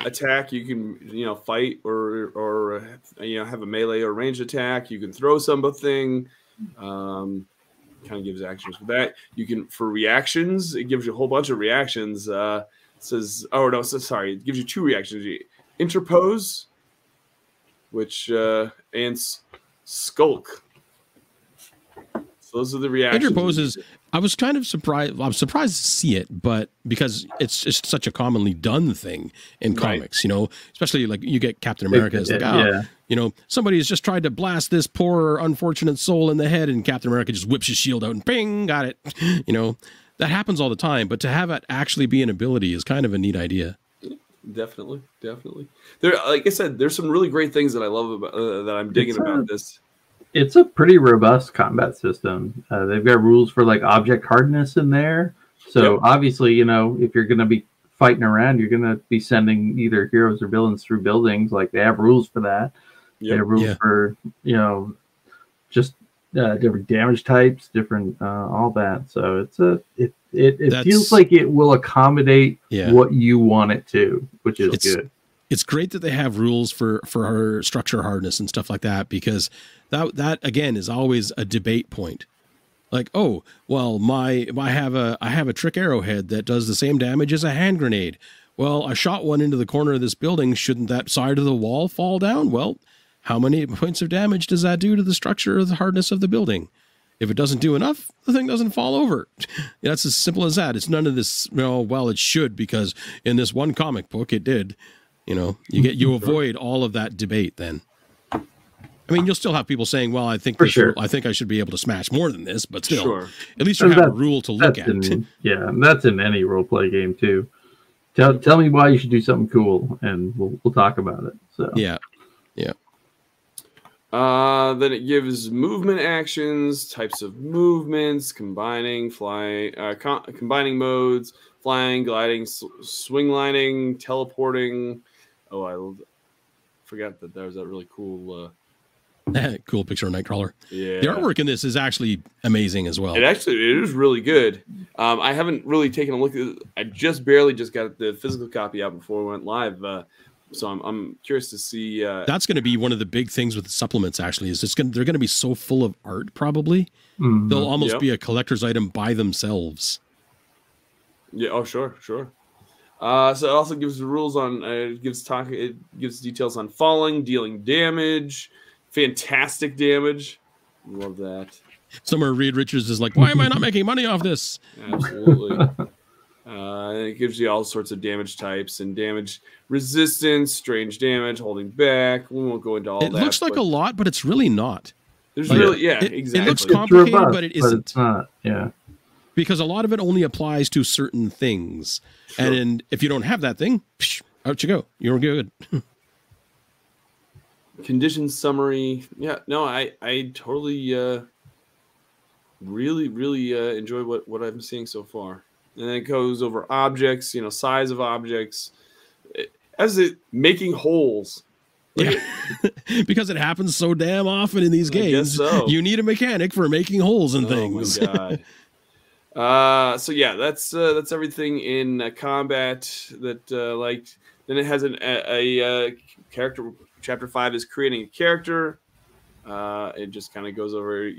Attack, you can fight or have a melee or ranged attack. You can throw something. Kind of gives actions for that. You can for reactions, it gives you a whole bunch of reactions. It gives you 2 reactions: interpose, which and skulk. Those are the reactions. Interposes. I was kind of surprised. I'm surprised to see it, but because it's just such a commonly done thing in comics, you know, especially like you get Captain America as the guy, you know, somebody has just tried to blast this poor, unfortunate soul in the head, and Captain America just whips his shield out and bing, got it. You know, that happens all the time, but to have it actually be an ability is kind of a neat idea. Definitely, definitely. There, like I said, there's some really great things that I love about that I'm digging about this. It's a pretty robust combat system. They've got rules for like object hardness in there. So obviously, you know, if you're going to be fighting around, you're going to be sending either heroes or villains through buildings. Like they have rules for that. They have rules for, you know, just different damage types, different all that. So it's a it feels like it will accommodate what you want it to, which is good. It's great that they have rules for her structure hardness and stuff like that, because that again is always a debate point. Like, oh, well, I have a trick arrowhead that does the same damage as a hand grenade. Well, I shot one into the corner of this building. Shouldn't that side of the wall fall down? Well, how many points of damage does that do to the structure or the hardness of the building? If it doesn't do enough, the thing doesn't fall over. That's as simple as that. It's none of this, you know, well, it should because in this one comic book it did. You know, you avoid all of that debate then. I mean, you'll still have people saying, well, I think I think I should be able to smash more than this, but still, at least you have a rule to look at. That's in any role play game too. Tell me why you should do something cool and we'll talk about it. So yeah. Then it gives movement actions, types of movements, combining, flying, combining modes, flying, gliding, swing lining, teleporting. Oh, I forgot that there was that really cool, cool picture of Nightcrawler. Yeah, the artwork in this is actually amazing as well. It is really good. I haven't really taken a look at it. I just got the physical copy out before we went live. So I'm curious to see. That's going to be one of the big things with the supplements. Actually, is they're going to be so full of art. Probably they'll almost be a collector's item by themselves. Yeah. Oh, sure. So it also gives the rules on. It gives details on falling, dealing damage, fantastic damage. Love that. Somewhere Reed Richards is like, "Why am I not making money off this?" Absolutely. It gives you all sorts of damage types and damage resistance, strange damage, holding back. We won't go into all that. It looks like a lot, but it's really not. There's really, exactly. It looks complicated, but it isn't. But it's not, because a lot of it only applies to certain things. Sure. And if you don't have that thing, out you go. You're good. Condition summary. Yeah, no, I totally really enjoy what I'm seeing so far. And then it goes over objects, you know, size of objects, making holes. Like because it happens so damn often in these games. You need a mechanic for making holes in things. Oh my God. So yeah, that's everything in combat that Then it has a character. Chapter 5 is creating a character. It just kind of goes over.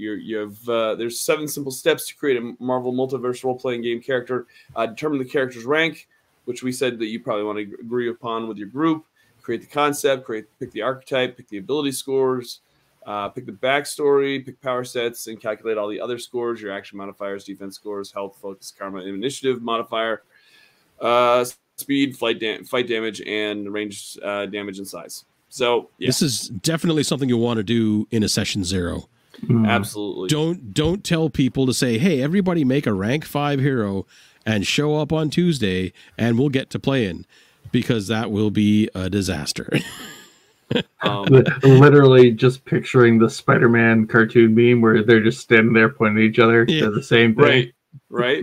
There's 7 simple steps to create a Marvel Multiverse role-playing game character. Determine the character's rank, which we said that you probably want to agree upon with your group. Create the concept. Pick the archetype. Pick the ability scores. Pick the backstory. Pick power sets, and calculate all the other scores: your action modifiers, defense scores, health, focus, karma, and initiative modifier, speed, fight damage, and range damage and size. So this is definitely something you want to do in a session 0. Absolutely. Don't tell people to say, hey, everybody make a rank 5 hero and show up on Tuesday and we'll get to playing, because that will be a disaster. Literally just picturing the Spider-Man cartoon meme where they're just standing there pointing at each other. They're the same thing. Right.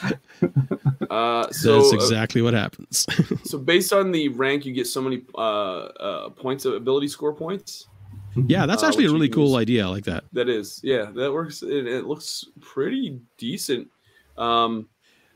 So that's exactly what happens. So based on the rank, you get so many points of ability score points. Yeah, that's actually a really cool idea. I like that. That is, that works. It looks pretty decent,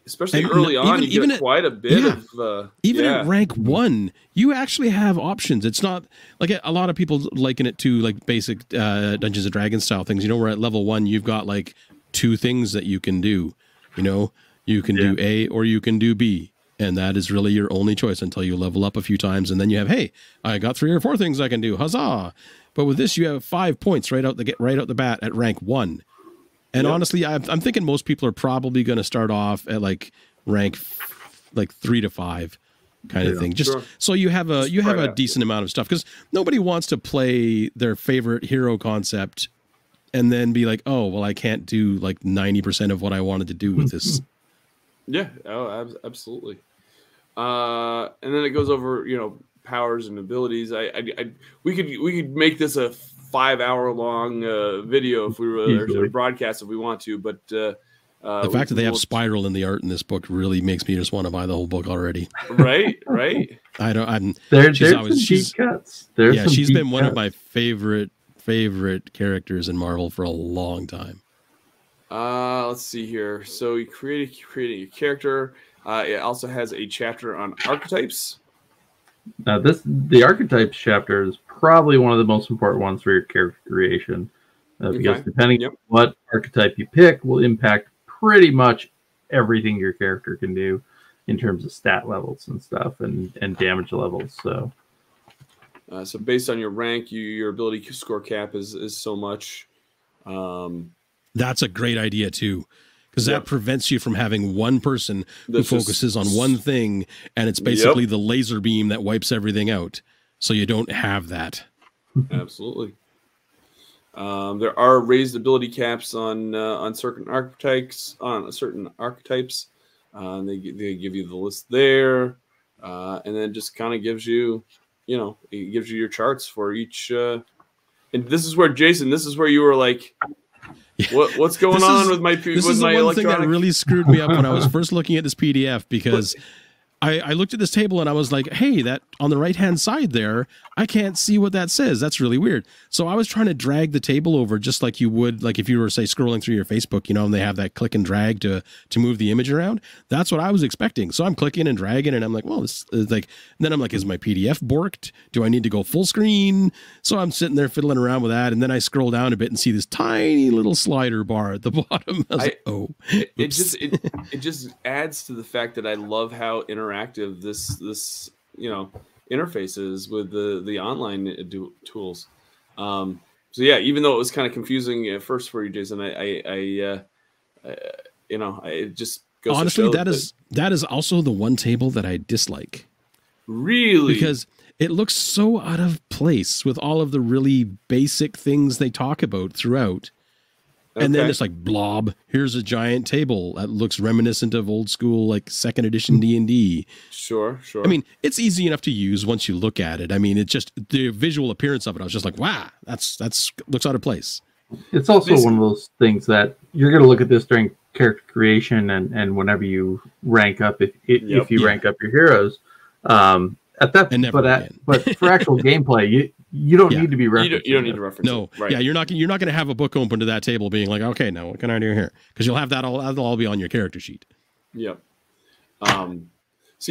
especially early on. You get quite a bit of even at rank 1, you actually have options. It's not like a lot of people liken it to like basic Dungeons and Dragons style things. You know, where at level 1 you've got like 2 things that you can do. You know, you can do A or you can do B, and that is really your only choice until you level up a few times, and then you have, hey, I got 3 or 4 things I can do, huzzah! But with this, you have 5 points right out the bat at rank 1, And honestly, I'm thinking most people are probably going to start off at like rank like 3 to 5 kind of thing. Just so you have a decent amount of stuff, because nobody wants to play their favorite hero concept and then be like, oh, well, I can't do like 90% of what I wanted to do with this. Yeah, oh, absolutely. And then it goes over, you know, powers and abilities. We could make this a 5 hour long video if we were or broadcast if we want to, but the fact that they have spiral in the art in this book really makes me just want to buy the whole book already. Right. She's been one of my favorite characters in Marvel for a long time. Let's see here. So you creating a character. It also has a chapter on archetypes. The archetypes chapter is probably one of the most important ones for your character creation, because depending on what archetype you pick will impact pretty much everything your character can do in terms of stat levels and stuff and damage levels. So based on your rank, your ability score cap is so much. That's a great idea too, because that prevents you from having one person who focuses on one thing, and it's basically the laser beam that wipes everything out. So you don't have that. Absolutely. There are raised ability caps on certain archetypes. They give you the list there, and then just kind of gives you, it gives you your charts for each. And this is where Jason, you were like, what's going on with my electronic? This is the one thing that really screwed me up when I was first looking at this PDF, because I looked at this table and I was like, hey, that on the right-hand side there, I can't see what that says. That's really weird. So I was trying to drag the table over just like you would, like if you were, say, scrolling through your Facebook, and they have that click and drag to move the image around. That's what I was expecting. So I'm clicking and dragging and I'm like, well, this is like, and then I'm like, is my PDF borked? Do I need to go full screen? So I'm sitting there fiddling around with that. And then I scroll down a bit and see this tiny little slider bar at the bottom. I was like, oh, it just adds to the fact that I love how interactive this interfaces with the online tools. So yeah, even though it was kind of confusing at first for you, Jason, it just goes honestly to show that is also the one table that I dislike, really, because it looks so out of place with all of the really basic things they talk about throughout. And then it's like, blob, here's a giant table that looks reminiscent of old school, like second edition D&D. Sure. I mean, it's easy enough to use once you look at it. I mean, it's just the visual appearance of it. I was just like, wow, that's looks out of place. It's also one of those things that you're going to look at this during character creation and whenever you rank up, if you rank up your heroes. But for actual gameplay, you don't need to be referencing. You don't need to reference. No, right. Yeah, you're not going to have a book open to that table being like, okay, now what can I do here? Because you'll have that'll all be on your character sheet. Yep. So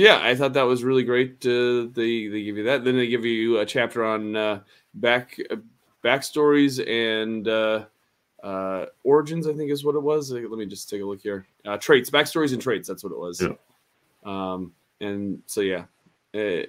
yeah, I thought that was really great. They give you that. Then they give you a chapter on backstories and origins, I think is what it was. Let me just take a look here. Traits, backstories, and traits. That's what it was. Yeah. And so yeah.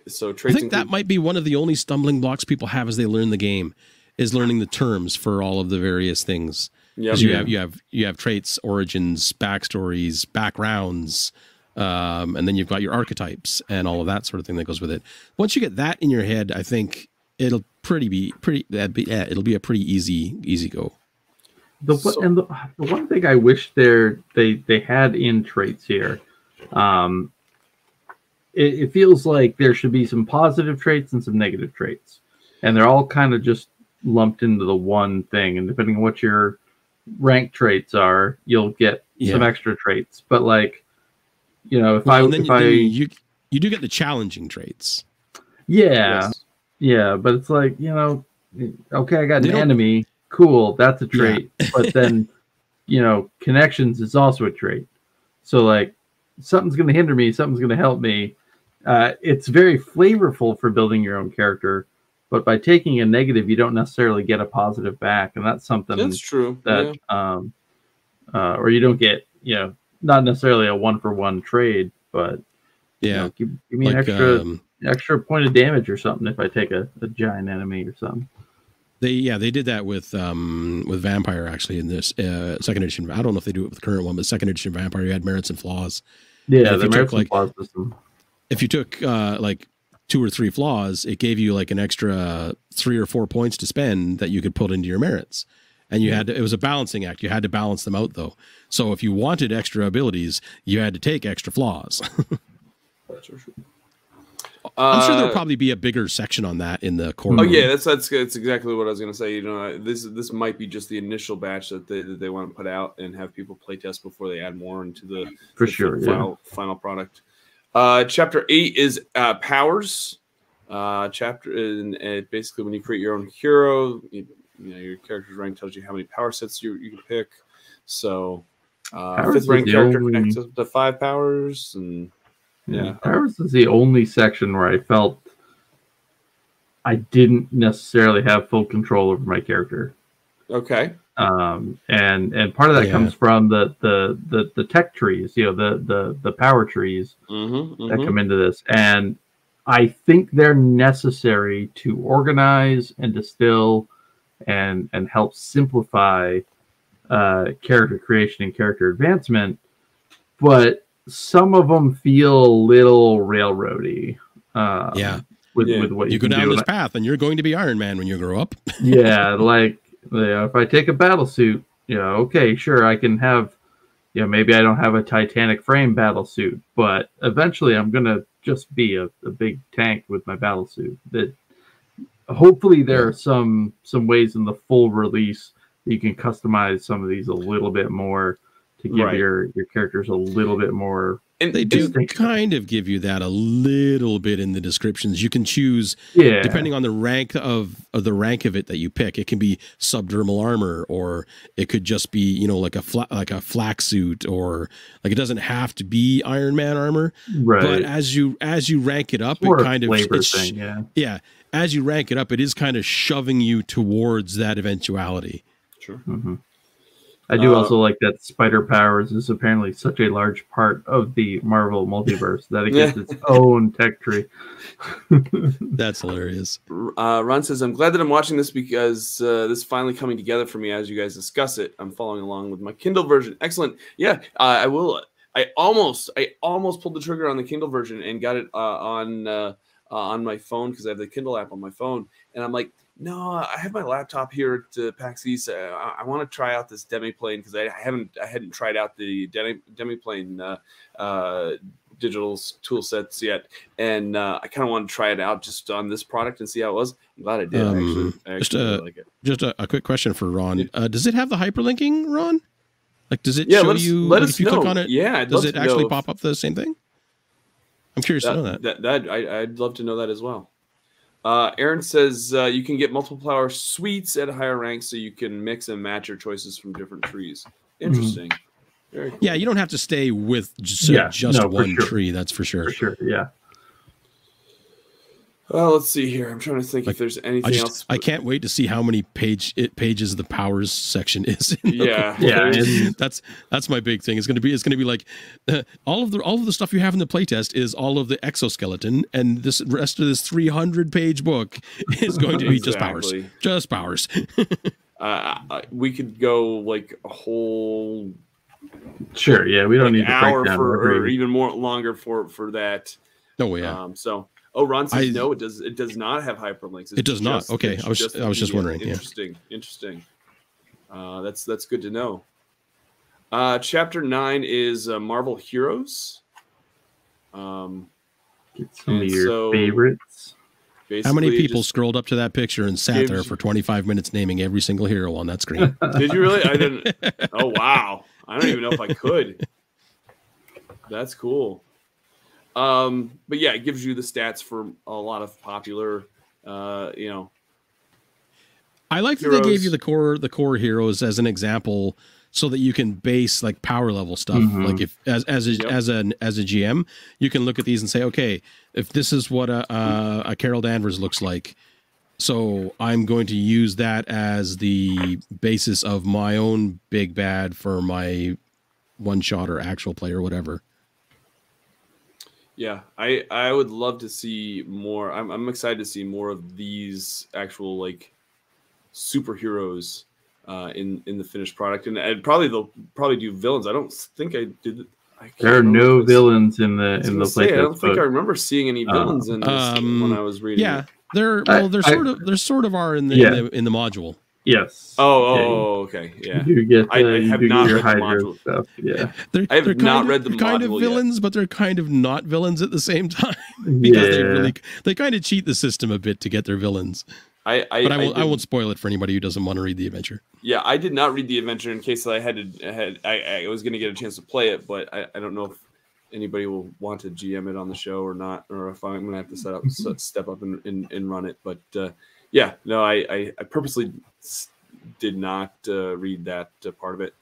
So traits, I think that might be one of the only stumbling blocks people have as they learn the game, is learning the terms for all of the various things. You have traits, origins, backstories, backgrounds, and then you've got your archetypes and all of that sort of thing that goes with it. Once you get that in your head, I think it'll be a pretty easy go. The one thing I wish they had in traits here. It feels like there should be some positive traits and some negative traits, and they're all kind of just lumped into the one thing. And depending on what your rank traits are, you'll get some extra traits. But like, you do get the challenging traits. Yeah, yes. Yeah, but it's like okay, I got an enemy. Cool, that's a trait. Yeah. But then, connections is also a trait. So like, something's going to hinder me, something's going to help me. It's very flavorful for building your own character, but by taking a negative, you don't necessarily get a positive back, and that's something that's true. That, or you don't get, not necessarily a 1-for-1 trade, but give me an extra point of damage or something if I take a giant enemy or something. They did that with Vampire actually in this second edition. I don't know if they do it with the current one, but second edition Vampire you had merits and flaws. Yeah, the merits and flaws system. If you took like 2 or 3 flaws, it gave you like an extra 3 or 4 points to spend that you could put into your merits. And you had to, it was a balancing act. You had to balance them out though. So if you wanted extra abilities, you had to take extra flaws. I'm sure there'll probably be a bigger section on that in the core. Oh yeah, that's exactly what I was going to say. You know, this might be just the initial batch that they want to put out and have people play test before they add more into the final product. Chapter 8 is powers. Chapter and basically when you create your own hero, you know your character's rank tells you how many power sets you can pick. So fifth rank character connects up to 5 powers and. Yeah, powers is the only section where I felt I didn't necessarily have full control over my character. Okay. And part of that comes from the tech trees, you know, the power trees that come into this, and I think they're necessary to organize and distill and help simplify character creation and character advancement, but some of them feel a little railroady. With what you go down this path, and you're going to be Iron Man when you grow up. If I take a battlesuit, okay, sure, I can have, maybe I don't have a Titanic frame battlesuit, but eventually I'm gonna just be a big tank with my battlesuit. That hopefully there are some ways in the full release that you can customize some of these a little bit more. To give your characters a little bit more. And they do kind of give you that a little bit in the descriptions. You can choose, depending on the rank of the rank of it that you pick. It can be subdermal armor, or it could just be like a flak suit, or like it doesn't have to be Iron Man armor. Right. But as you rank it up, it kind of thing, as you rank it up, it is kind of shoving you towards that eventuality. Sure. Mm-hmm. I do also like that spider powers is apparently such a large part of the Marvel Multiverse that it gets its own tech tree. That's hilarious. Ron says, I'm glad that I'm watching this because this is finally coming together for me as you guys discuss it. I'm following along with my Kindle version. Excellent. Yeah, I will. I almost pulled the trigger on the Kindle version and got it on my phone because I have the Kindle app on my phone. And I'm like, no, I have my laptop here at PAX East. I want to try out this Demiplane because I hadn't tried out the Demiplane digital tool sets yet, and I kind of want to try it out just on this product and see how it was. I'm glad I did. I actually really like it. Just a quick question for Ron: does it have the hyperlinking, Ron? Like, does it show you? If you click on it, does it actually pop up the same thing? I'm curious to know that. I'd love to know that as well. Aaron says you can get multiple power suites at a higher rank, so you can mix and match your choices from different trees. Interesting. Mm-hmm. Very cool. Yeah, you don't have to stay with one tree. That's for sure. For sure. Yeah. Well, let's see here. I'm trying to think if there's anything else. I can't wait to see how many pages the powers section is. That's my big thing. It's going to be like all of the stuff you have in the playtest is all of the exoskeleton, and this rest of this 300 page book is going to be just powers. We could go like a whole. Sure. Yeah, we don't need an hour or even more longer for that. No way. Ron says no. It does not have hyperlinks. It does not. Okay, I was just wondering. Interesting. Yeah. Interesting. That's good to know. Chapter 9 is Marvel Heroes. Get some of your favorites. How many people scrolled up to that picture and sat there for 25 minutes naming every single hero on that screen? Did you really? I didn't. Oh wow! I don't even know if I could. That's cool. But yeah, it gives you the stats for a lot of popular, I like heroes. That they gave you the core heroes as an example, so that you can base like power level stuff. Mm-hmm. Like if as a GM, you can look at these and say, okay, if this is what a Carol Danvers looks like, so I'm going to use that as the basis of my own big bad for my one shot or actual play or whatever. Yeah, I would love to see more. I'm excited to see more of these actual like superheroes in the finished product, and I'd probably they'll do villains. I don't think I did. There are no villains in the playtest. I don't think I remember seeing any villains in this when I was reading. Yeah, there sort of are in the, in the module. Yes. Okay. Yeah. You get. I have not read the module stuff. Yeah. I have not read the module. They're kind of villains, yet. But they're kind of not villains at the same time because they kind of cheat the system a bit to get their villains. But I won't spoil it for anybody who doesn't want to read the adventure. Yeah, I did not read the adventure in case I had to. I was going to get a chance to play it, but I don't know if anybody will want to GM it on the show or not, or if I'm going to have to step up and run it. But yeah, no, I purposely did not read that part of it.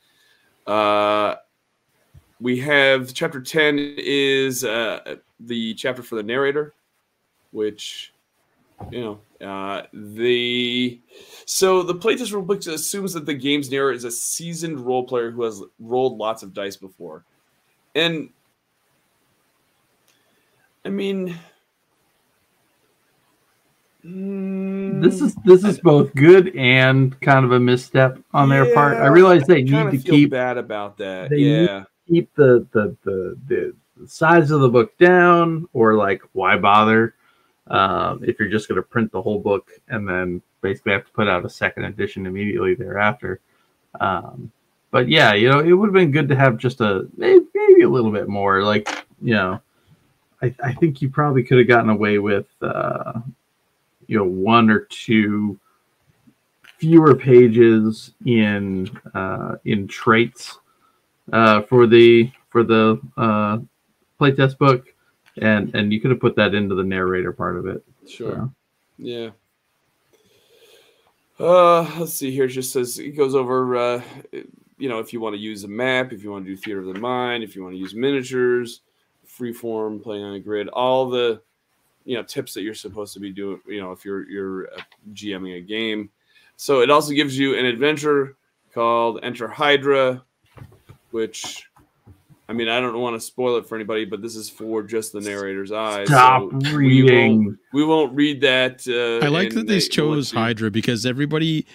We have chapter 10 is the chapter for the narrator, which. The playtest rulebook assumes that the game's narrator is a seasoned role player who has rolled lots of dice before, and I mean, this is both good and kind of a misstep on their part. I realize they need to keep bad about that. Keep the size of the book down, or like, why bother? If you're just going to print the whole book and then basically have to put out a second edition immediately thereafter. But yeah, it would have been good to have just maybe a little bit more. Like, I think you probably could have gotten away with, one or two fewer pages in traits, for the playtest book. And you could have put that into the narrator part of it. Sure. So. Yeah. Let's see here. It just says it goes over, if you want to use a map, if you want to do theater of the mind, if you want to use miniatures, freeform, playing on a grid, all the, tips that you're supposed to be doing, if you're GMing a game. So it also gives you an adventure called Enter Hydra, which... I mean, I don't want to spoil it for anybody, but this is for just the narrator's eyes. Stop reading. We won't read that. I like that they chose Hydra because everybody,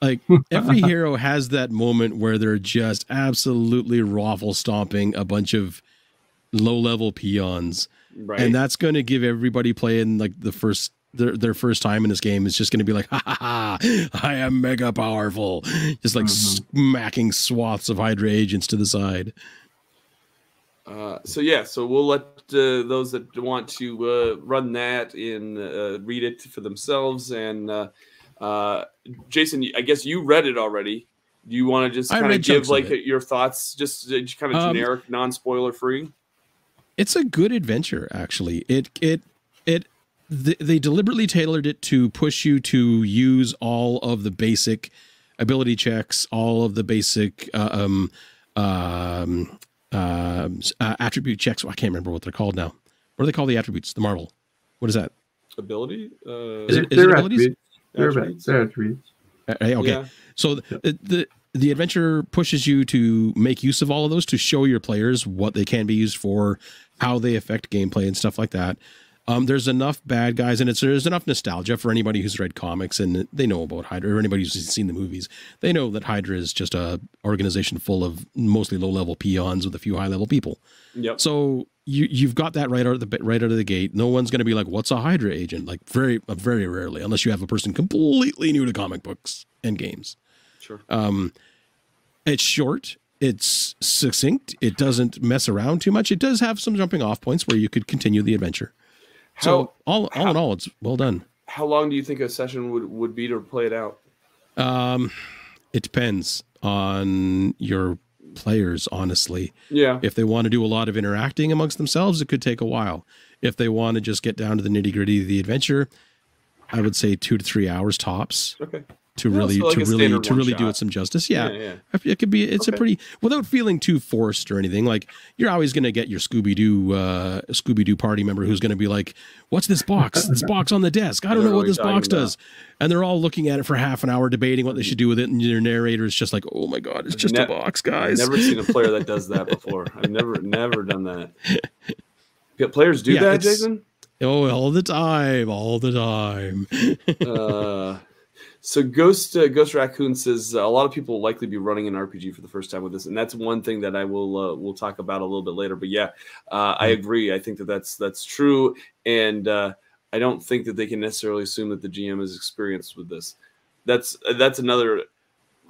like every hero, has that moment where they're just absolutely raffle stomping a bunch of low-level peons, right? And that's going to give everybody playing like their first time in this game is just going to be like, ha ha ha, I am mega powerful, just like smacking swaths of Hydra agents to the side. So we'll let those that want to run that and read it for themselves. And Jason, I guess you read it already. Do you want to just kind of give like your thoughts, just kind of generic, non-spoiler free? It's a good adventure, actually. They deliberately tailored it to push you to use all of the basic ability checks, all of the basic attribute checks. Well, I can't remember what they're called now. What do they call the attributes? The marble. What is that? Ability? Is it abilities? They're attributes. Okay. Yeah. So the adventure pushes you to make use of all of those to show your players what they can be used for, how they affect gameplay and stuff like that. There's enough bad guys, and there's enough nostalgia for anybody who's read comics and they know about Hydra, or anybody who's seen the movies. They know that Hydra is just a organization full of mostly low-level peons with a few high-level people. Yep. So you've got that right out of the gate. No one's going to be like, "What's a Hydra agent?" Like very rarely, unless you have a person completely new to comic books and games. Sure. It's short. It's succinct. It doesn't mess around too much. It does have some jumping-off points where you could continue the adventure. So all in all, it's well done. How long do you think a session would be to play it out? It depends on your players, honestly. Yeah. If they want to do a lot of interacting amongst themselves, it could take a while. If they want to just get down to the nitty-gritty of the adventure, I would say 2 to 3 hours tops. Okay. To really do it some justice. Yeah. It could be. It's okay. Without feeling too forced or anything. Like, you're always going to get your Scooby Doo party member who's going to be like, "What's this box? This box on the desk. I don't know what this box does." And they're all looking at it for half an hour, debating what they should do with it. And your narrator is just like, "Oh my god, it's just a box, guys." I've never seen a player that does that before. I've never done that. Players do that, Jason? Oh, all the time. So Ghost Raccoon says a lot of people will likely be running an RPG for the first time with this, and that's one thing that I will talk about a little bit later. But yeah, I agree. I think that that's true, and I don't think that they can necessarily assume that the GM is experienced with this. That's another.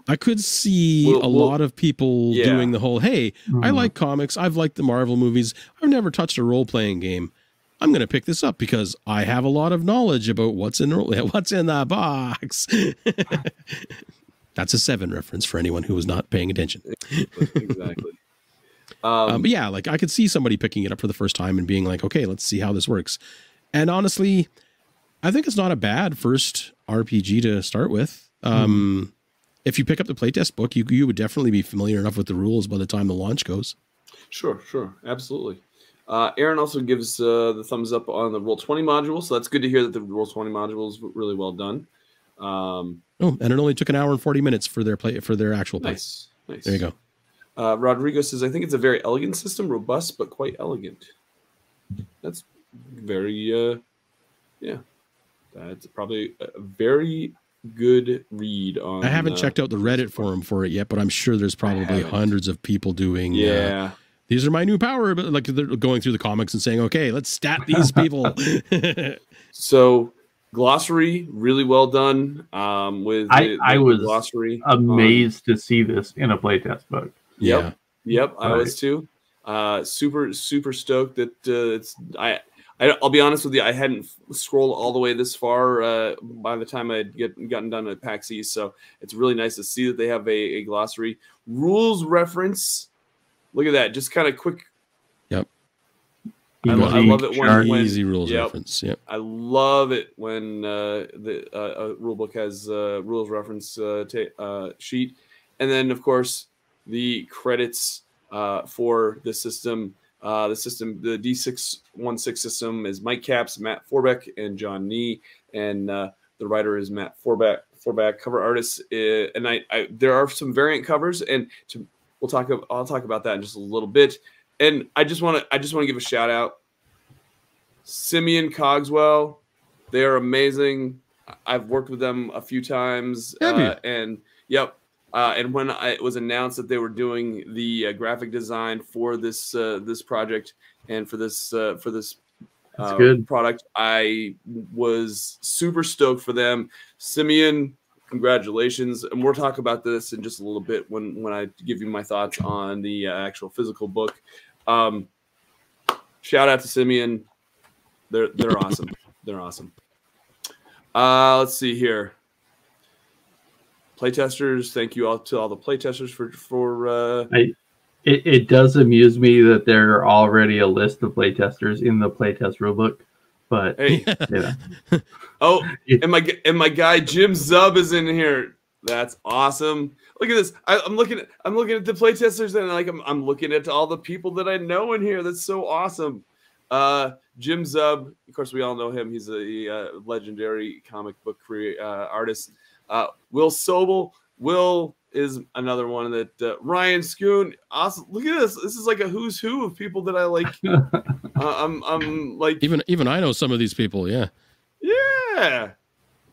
I could see a lot of people doing the whole, hey, I like comics. I've liked the Marvel movies. I've never touched a role-playing game. I'm going to pick this up because I have a lot of knowledge about what's in the box. That's a Seven reference for anyone who was not paying attention. Exactly. But yeah, like I could see somebody picking it up for the first time and being like, okay, let's see how this works. And honestly, I think it's not a bad first RPG to start with. If you pick up the playtest book, you would definitely be familiar enough with the rules by the time the launch goes. Sure, sure. Absolutely. Aaron also gives the thumbs up on the Roll20 module, so that's good to hear that the Roll20 module is really well done. And it only took an hour and 40 minutes for their actual play. Nice, nice. There you go. Rodrigo says, I think it's a very elegant system, robust but quite elegant. That's very, yeah, that's probably a very good read on. I haven't checked out the Reddit forum for it yet, but I'm sure there's probably hundreds of people doing. Yeah. These are my new power, but like they're going through the comics and saying, okay, let's stat these people. So glossary, really well done. I was glossary. Amazed to see this in a playtest book. Yep. Yeah. Yep. I was too. Super, super stoked that I'll be honest with you. I hadn't scrolled all the way this far by the time I had gotten done at PAX East. So it's really nice to see that they have a glossary. Rules reference. Look at that. Just kind of quick. Yep. I love it when easy rules reference. Yep. I love it when the rulebook has rules reference sheet. And then, of course, the credits for the system. The D616 system is Mike Capps, Matt Forbeck, and John Nee. And the writer is Matt Forbeck. Cover artist. And there are some variant covers. And I'll talk about that in just a little bit. And I just want to give a shout out. Simeon Cogswell. They are amazing. I've worked with them a few times. And when it was announced that they were doing the graphic design for this this project and for this product, I was super stoked for them. Simeon, congratulations, and we'll talk about this in just a little bit when I give you my thoughts on the actual physical book. Shout out to Simeon, they're awesome, they're awesome. Let's see here, playtesters. Thank you all to all the playtesters for. It does amuse me that there are already a list of playtesters in the playtest rulebook. But hey, yeah. Oh, and my guy Jim Zub is in here. That's awesome. Look at this. I'm looking at the playtesters and like I'm looking at all the people that I know in here. That's so awesome. Jim Zub, of course, we all know him. He's a legendary comic book artist. Will Sobel. Will is another one that Ryan Schoon. Awesome. Look at this. This is like a who's who of people that I like. I'm like even I know some of these people. Yeah. Yeah.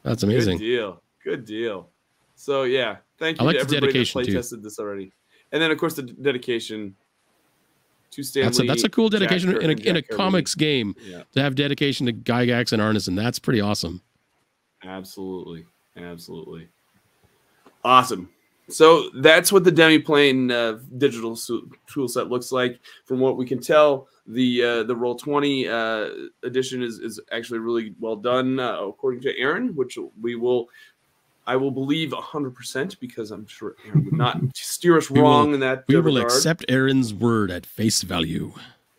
That's amazing. Good deal. Good deal. So yeah, thank you. I like to everybody dedication that playtested this already, and then of course the dedication to Stanley. That's a cool dedication in a comics game to have dedication to Gygax and Arneson. That's pretty awesome. Absolutely, absolutely. Awesome. So that's what the Demiplane digital toolset looks like. From what we can tell, the Roll20 edition is actually really well done, according to Aaron, which I will believe 100% because I'm sure Aaron would not steer us wrong in that. We will accept Aaron's word at face value.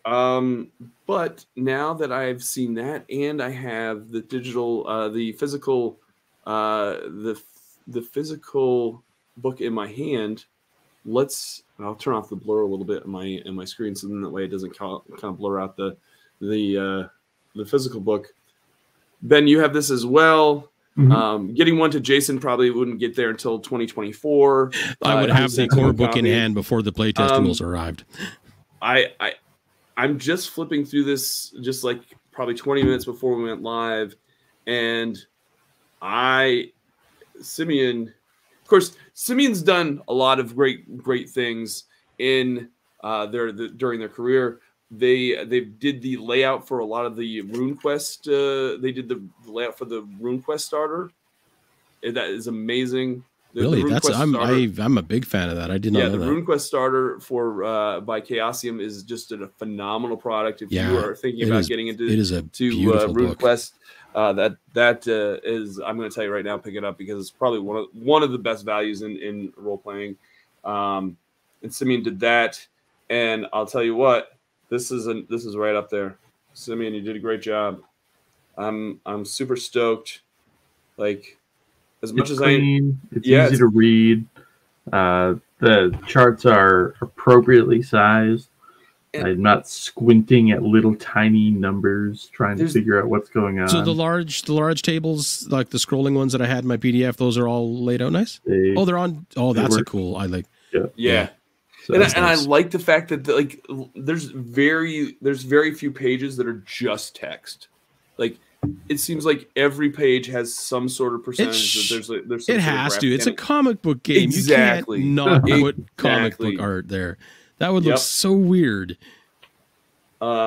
But now that I've seen that, and I have the digital, the physical book in my hand, I'll turn off the blur a little bit in my screen, so then that way it doesn't kind of blur out the physical book. Ben, you have this as well. Getting one to Jason probably wouldn't get there until 2024. I would have the core book in hand before the playtest tools arrived. I'm just flipping through this just like probably 20 minutes before we went live, and I Simeon, of course, Simeon's done a lot of great things in during their career. They did the layout for a lot of the RuneQuest. They did the layout for the RuneQuest starter. That is amazing. Really, I'm a big fan of that. I did not know that. Yeah, the RuneQuest starter for by Chaosium is just a phenomenal product. If you are thinking about getting into RuneQuest, that is, I'm going to tell you right now, pick it up because it's probably one of the best values in role playing. And Simeon did that, and I'll tell you what, this is right up there. Simeon, you did a great job. I'm super stoked. Like, as much as it's easy to read. The charts are appropriately sized. I'm not squinting at little tiny numbers trying to figure out what's going on. So the large tables, like the scrolling ones that I had in my PDF, those are all laid out nice. They're on. Oh, that's cool. I like. Yeah. So and I like the fact that there's very few pages that are just text. Like, it seems like every page has some sort of percentage. It has to. It's a comic book game. Exactly. You can't not put comic book art there. That would look so weird. So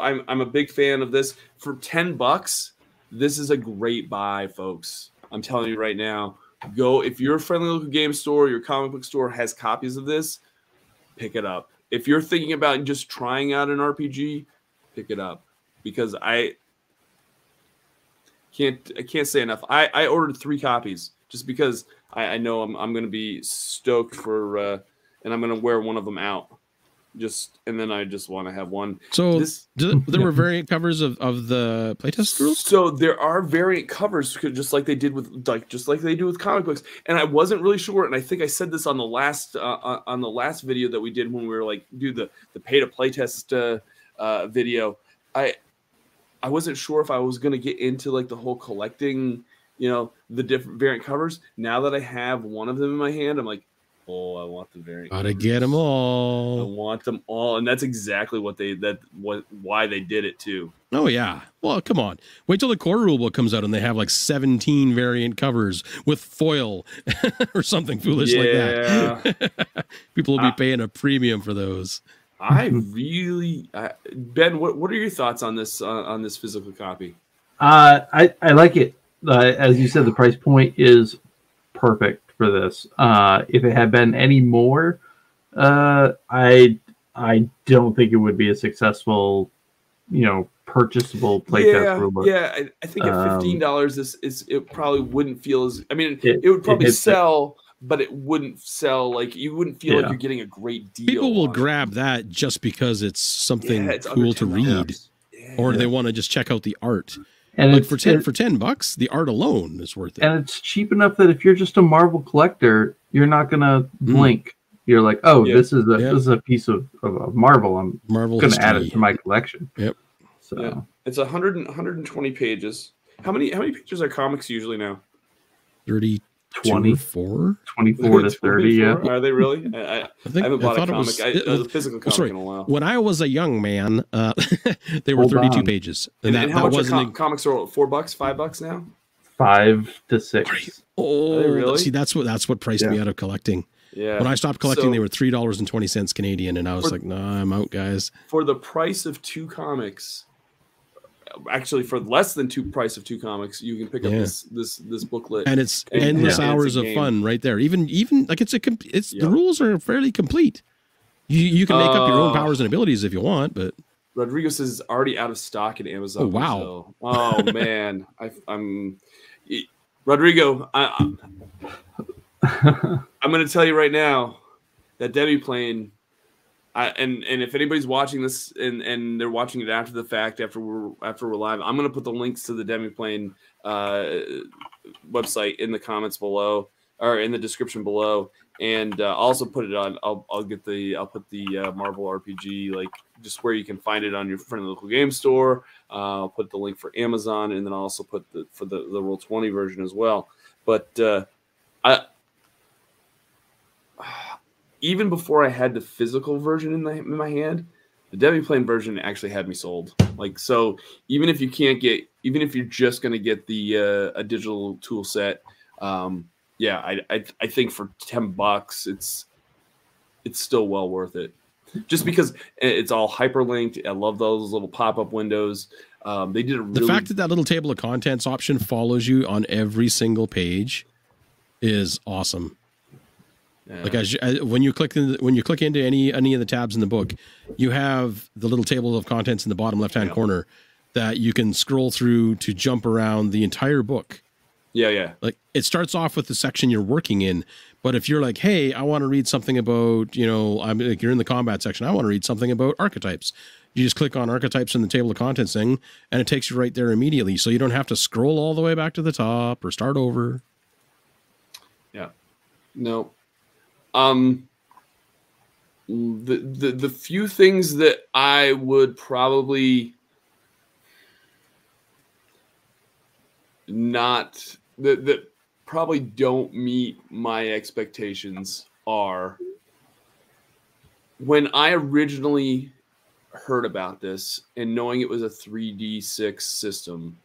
I'm a big fan of this. For $10, this is a great buy, folks. I'm telling you right now. Go, if your friendly local game store, your comic book store has copies of this, pick it up. If you're thinking about just trying out an RPG, pick it up, because I can't say enough. I ordered 3 copies just because I know I'm going to be stoked for, and I'm going to wear one of them out. And then I just want to have one. So there were variant covers of the playtest rules? So there are variant covers, just like they do with comic books. And I wasn't really sure, and I think I said this on the last video that we did when we were like do the pay to playtest video. I wasn't sure if I was going to get into like the whole collecting, the different variant covers. Now that I have one of them in my hand, I'm like, oh, I want the variant. Gotta get them all. I want them all, and that's exactly why they did it too. Oh yeah. Well, come on. Wait till the core rulebook comes out and they have like 17 variant covers with foil or something foolish like that. People will be paying a premium for those. Ben, what are your thoughts on this physical copy? I like it. As you said, the price point is perfect for this. If it had been any more, I don't think it would be a successful, purchasable playtest rulebook. Yeah, I think at $15, it probably wouldn't feel as. I mean, it would probably sell. But it wouldn't sell, like you wouldn't feel like you're getting a great deal. People will grab that just because it's something cool to read, or they want to just check out the art. And like for $10, the art alone is worth it. And it's cheap enough that if you're just a Marvel collector, you're not gonna blink. You're like, oh, this is a piece of Marvel. I'm gonna add it to my collection. Yep. So it's 120 pages. How many pages are comics usually now? 30. 24 to 30. Yeah, are they really? I haven't bought a comic. It was a physical comic in a while. When I was a young man, they were 32 pages. And how much comics are? $4, $5 now? 5 to 6. Are they really? See, that's what priced me out of collecting. Yeah. When I stopped collecting, they were $3.20 Canadian, and I was like, nah, I'm out, guys. For the price of 2 comics. Actually, for less than two comics, you can pick up this booklet, and it's endless hours of fun right there. Even like the rules are fairly complete. You can make up your own powers and abilities if you want, but Rodrigo says it's already out of stock at Amazon. Oh, wow! So. Oh man, Rodrigo. I'm going to tell you right now that Demiplane. And if anybody's watching this and they're watching it after the fact, after we're live, I'm going to put the links to the Demiplane website in the comments below or in the description below, and also put it on. I'll put the Marvel RPG, like just where you can find it on your friendly local game store. I'll put the link for Amazon, and then I'll also put the Roll20 version as well. But even before I had the physical version in my hand, the Demiplane version actually had me sold. Like, so even if you're just going to get a digital tool set, I think for $10, it's still well worth it. Just because it's all hyperlinked. I love those little pop-up windows. They did a really... The fact that little table of contents option follows you on every single page is awesome. Yeah. Like when you click into any of the tabs in the book, you have the little table of contents in the bottom left-hand corner that you can scroll through to jump around the entire book. Yeah. Like it starts off with the section you're working in, but if you're like, hey, I want to read something about, you're in the combat section, I want to read something about archetypes. You just click on archetypes in the table of contents thing, and it takes you right there immediately. So you don't have to scroll all the way back to the top or start over. Yeah. No. The few things that I would probably not... that probably don't meet my expectations are when I originally heard about this and knowing it was a 3D6 system,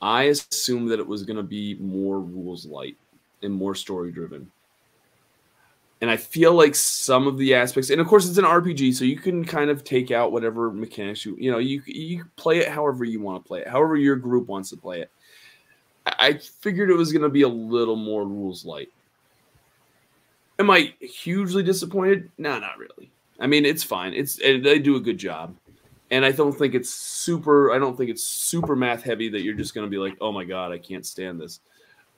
I assumed that it was going to be more rules light and more story driven. And I feel like some of the aspects, and of course it's an RPG, so you can kind of take out whatever mechanics you play it however you want to play it, however your group wants to play it. I figured it was going to be a little more rules light. Am I hugely disappointed? No, not really. I mean, it's fine. They do a good job, and I don't think it's super math heavy that you're just going to be like, oh my god, I can't stand this.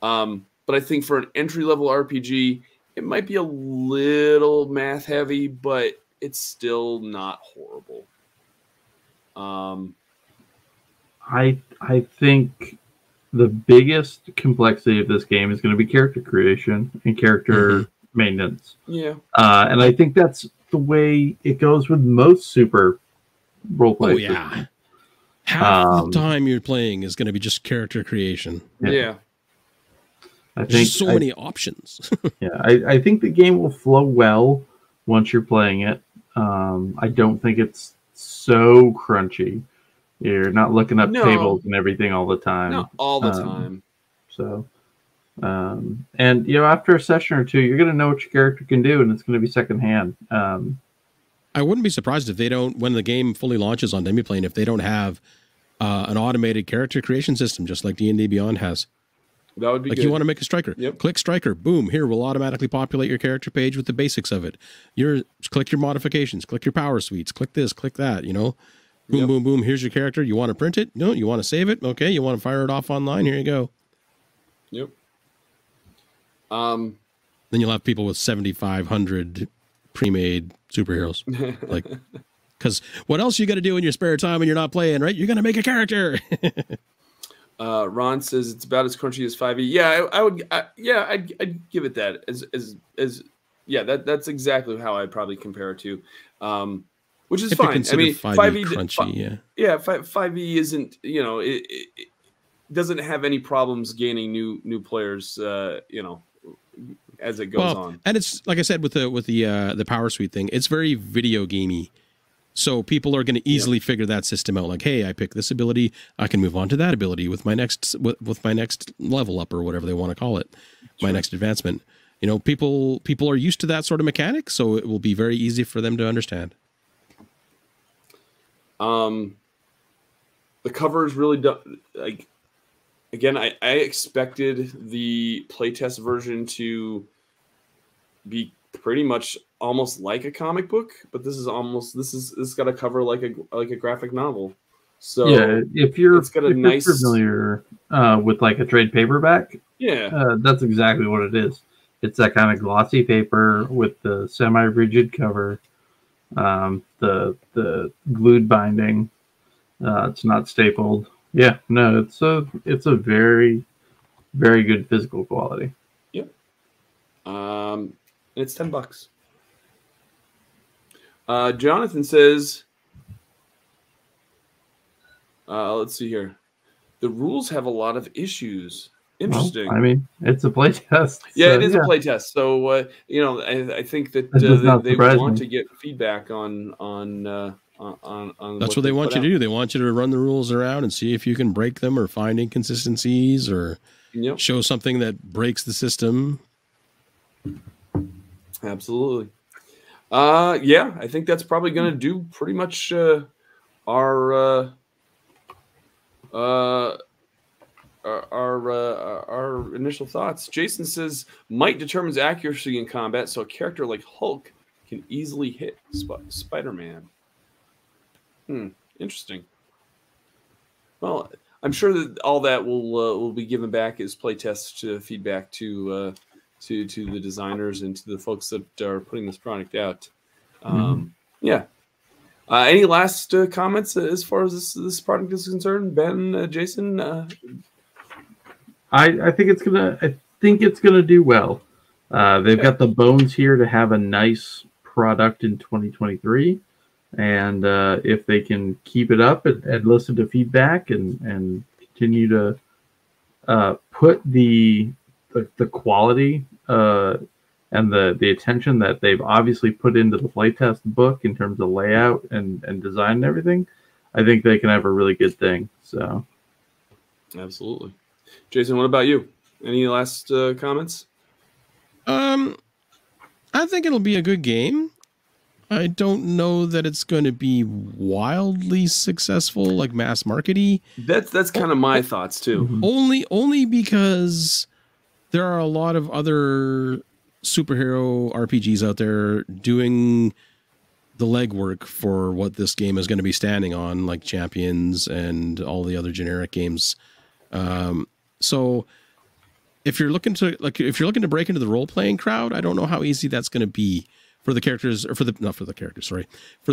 But I think for an entry level RPG, it might be a little math heavy, but it's still not horrible. I think the biggest complexity of this game is going to be character creation and character maintenance. Yeah. And I think that's the way it goes with most super roleplay. Oh, yeah. Half the time you're playing is going to be just character creation. Yeah. I think there's so many options. I think the game will flow well once you're playing it. I don't think it's so crunchy. You're not looking up tables and everything all the time. Not all the time. So, and after a session or two, you're going to know what your character can do, and it's going to be secondhand. I wouldn't be surprised if they don't, when the game fully launches on Demiplane, if they don't have an automated character creation system, just like D&D Beyond has. That would be like good. You want to make a striker. Yep. Click striker. Boom. Here, we'll automatically populate your character page with the basics of it. Click your modifications. Click your power suites. Click this. Click that. Boom, yep. Boom, boom. Here's your character. You want to print it? No, you want to save it? Okay, you want to fire it off online? Here you go. Yep. Then you'll have people with 7,500 pre-made superheroes. Because what else you got to do in your spare time when you're not playing, right? You're going to make a character. Ron says it's about as crunchy as 5e. Yeah, I'd give it that. That's exactly how I'd probably compare it to. Which is fine. I mean, 5e crunchy, yeah. 5e isn't, it doesn't have any problems gaining new players, as it goes on. And it's like I said with the power suite thing, it's very video gamey. So people are going to easily figure that system out. Like, hey, I pick this ability, I can move on to that ability with my next level up or whatever they want to call it, my next advancement. People are used to that sort of mechanic, so it will be very easy for them to understand. The cover is really done. Like, again, I expected the playtest version to be pretty much almost like a comic book, but this got a cover like a graphic novel. So yeah, if you're familiar with like a trade paperback, that's exactly what it is. It's that kind of glossy paper with the semi-rigid cover. The glued binding, it's not stapled. Yeah, no, it's a very, very good physical quality. Yep. And it's $10. Jonathan says, let's see here. The rules have a lot of issues. Interesting. Well, I mean, it's a play test. Yeah, so, it is a play test. So, I think that they want to get feedback on that's what they want you to do. They want you to run the rules around and see if you can break them or find inconsistencies or Yep. Show something that breaks the system. Absolutely. Yeah, I think that's probably going to do pretty much our initial thoughts. Jason says, might determines accuracy in combat, so a character like Hulk can easily hit Spider-Man. Interesting. Well, I'm sure that all that will be given back as playtest feedback to the designers and to the folks that are putting this product out. Yeah. Any last comments as far as this product is concerned, Ben, Jason? I think it's gonna. I think it's gonna do well. They've got the bones here to have a nice product in 2023. And if they can keep it up and listen to feedback and continue to put the quality and the attention that they've obviously put into the playtest book in terms of layout and design and everything, I think they can have a really good thing. So, absolutely. Jason, what about you? Any last comments? I think it'll be a good game. I don't know that it's going to be wildly successful, like mass markety. That's kind of my thoughts too. Only because there are a lot of other superhero RPGs out there doing the legwork for what this game is going to be standing on, like Champions and all the other generic games. So if you're looking to break into the role-playing crowd, I don't know how easy that's going to be. For the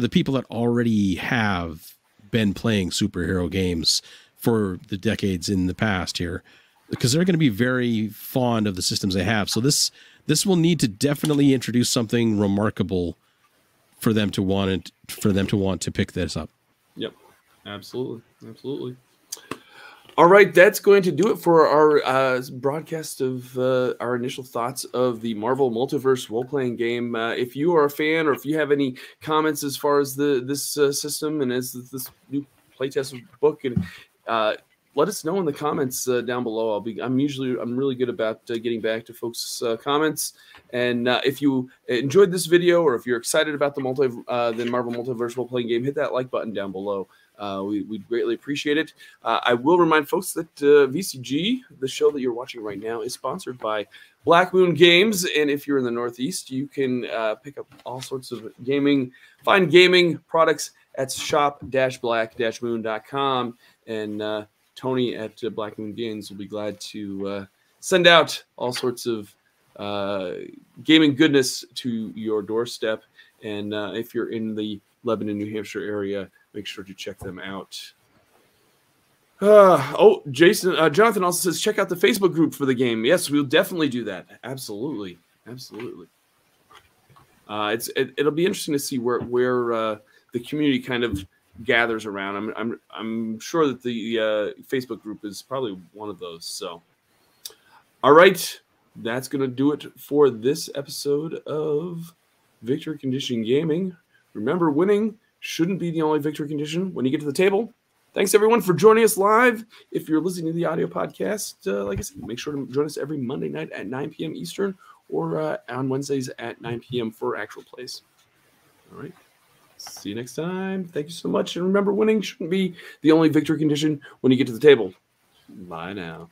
people that already have been playing superhero games for the decades in the past here, because they're going to be very fond of the systems they have. So this will need to definitely introduce something remarkable for them to want to pick this up. Yep, absolutely. All right, that's going to do it for our broadcast of our initial thoughts of the Marvel Multiverse role-playing game. If you are a fan, or if you have any comments as far as this system and as this new playtest book, and let us know in the comments down below. I'm really good about getting back to folks' comments. And if you enjoyed this video, or if you're excited about the Marvel Multiverse role-playing game, hit that like button down below. We'd greatly appreciate it. I will remind folks that VCG, the show that you're watching right now, is sponsored by Black Moon Games. And if you're in the Northeast, you can pick up all sorts of fine gaming products at shop-black-moon.com. And Tony at Black Moon Games will be glad to send out all sorts of gaming goodness to your doorstep. And if you're in the Lebanon, New Hampshire area, make sure to check them out. Jonathan also says, check out the Facebook group for the game. Yes, we'll definitely do that. Absolutely. It'll be interesting to see where the community kind of gathers around. I'm sure that the Facebook group is probably one of those. So, all right, that's going to do it for this episode of Victory Condition Gaming. Remember, winning shouldn't be the only victory condition when you get to the table. Thanks, everyone, for joining us live. If you're listening to the audio podcast, like I said, make sure to join us every Monday night at 9 p.m. Eastern, or on Wednesdays at 9 p.m. for actual plays. All right. See you next time. Thank you so much. And remember, winning shouldn't be the only victory condition when you get to the table. Bye now.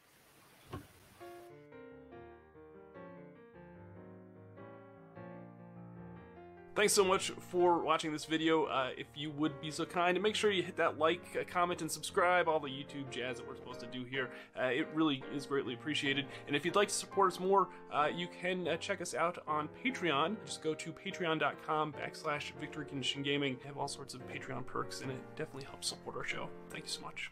Thanks so much for watching this video. If you would be so kind, and make sure you hit that like, comment, and subscribe, all the YouTube jazz that we're supposed to do here. It really is greatly appreciated. And if you'd like to support us more, you can check us out on Patreon. Just go to patreon.com/Victory Condition Gaming. They have all sorts of Patreon perks, and it definitely helps support our show. Thank you so much.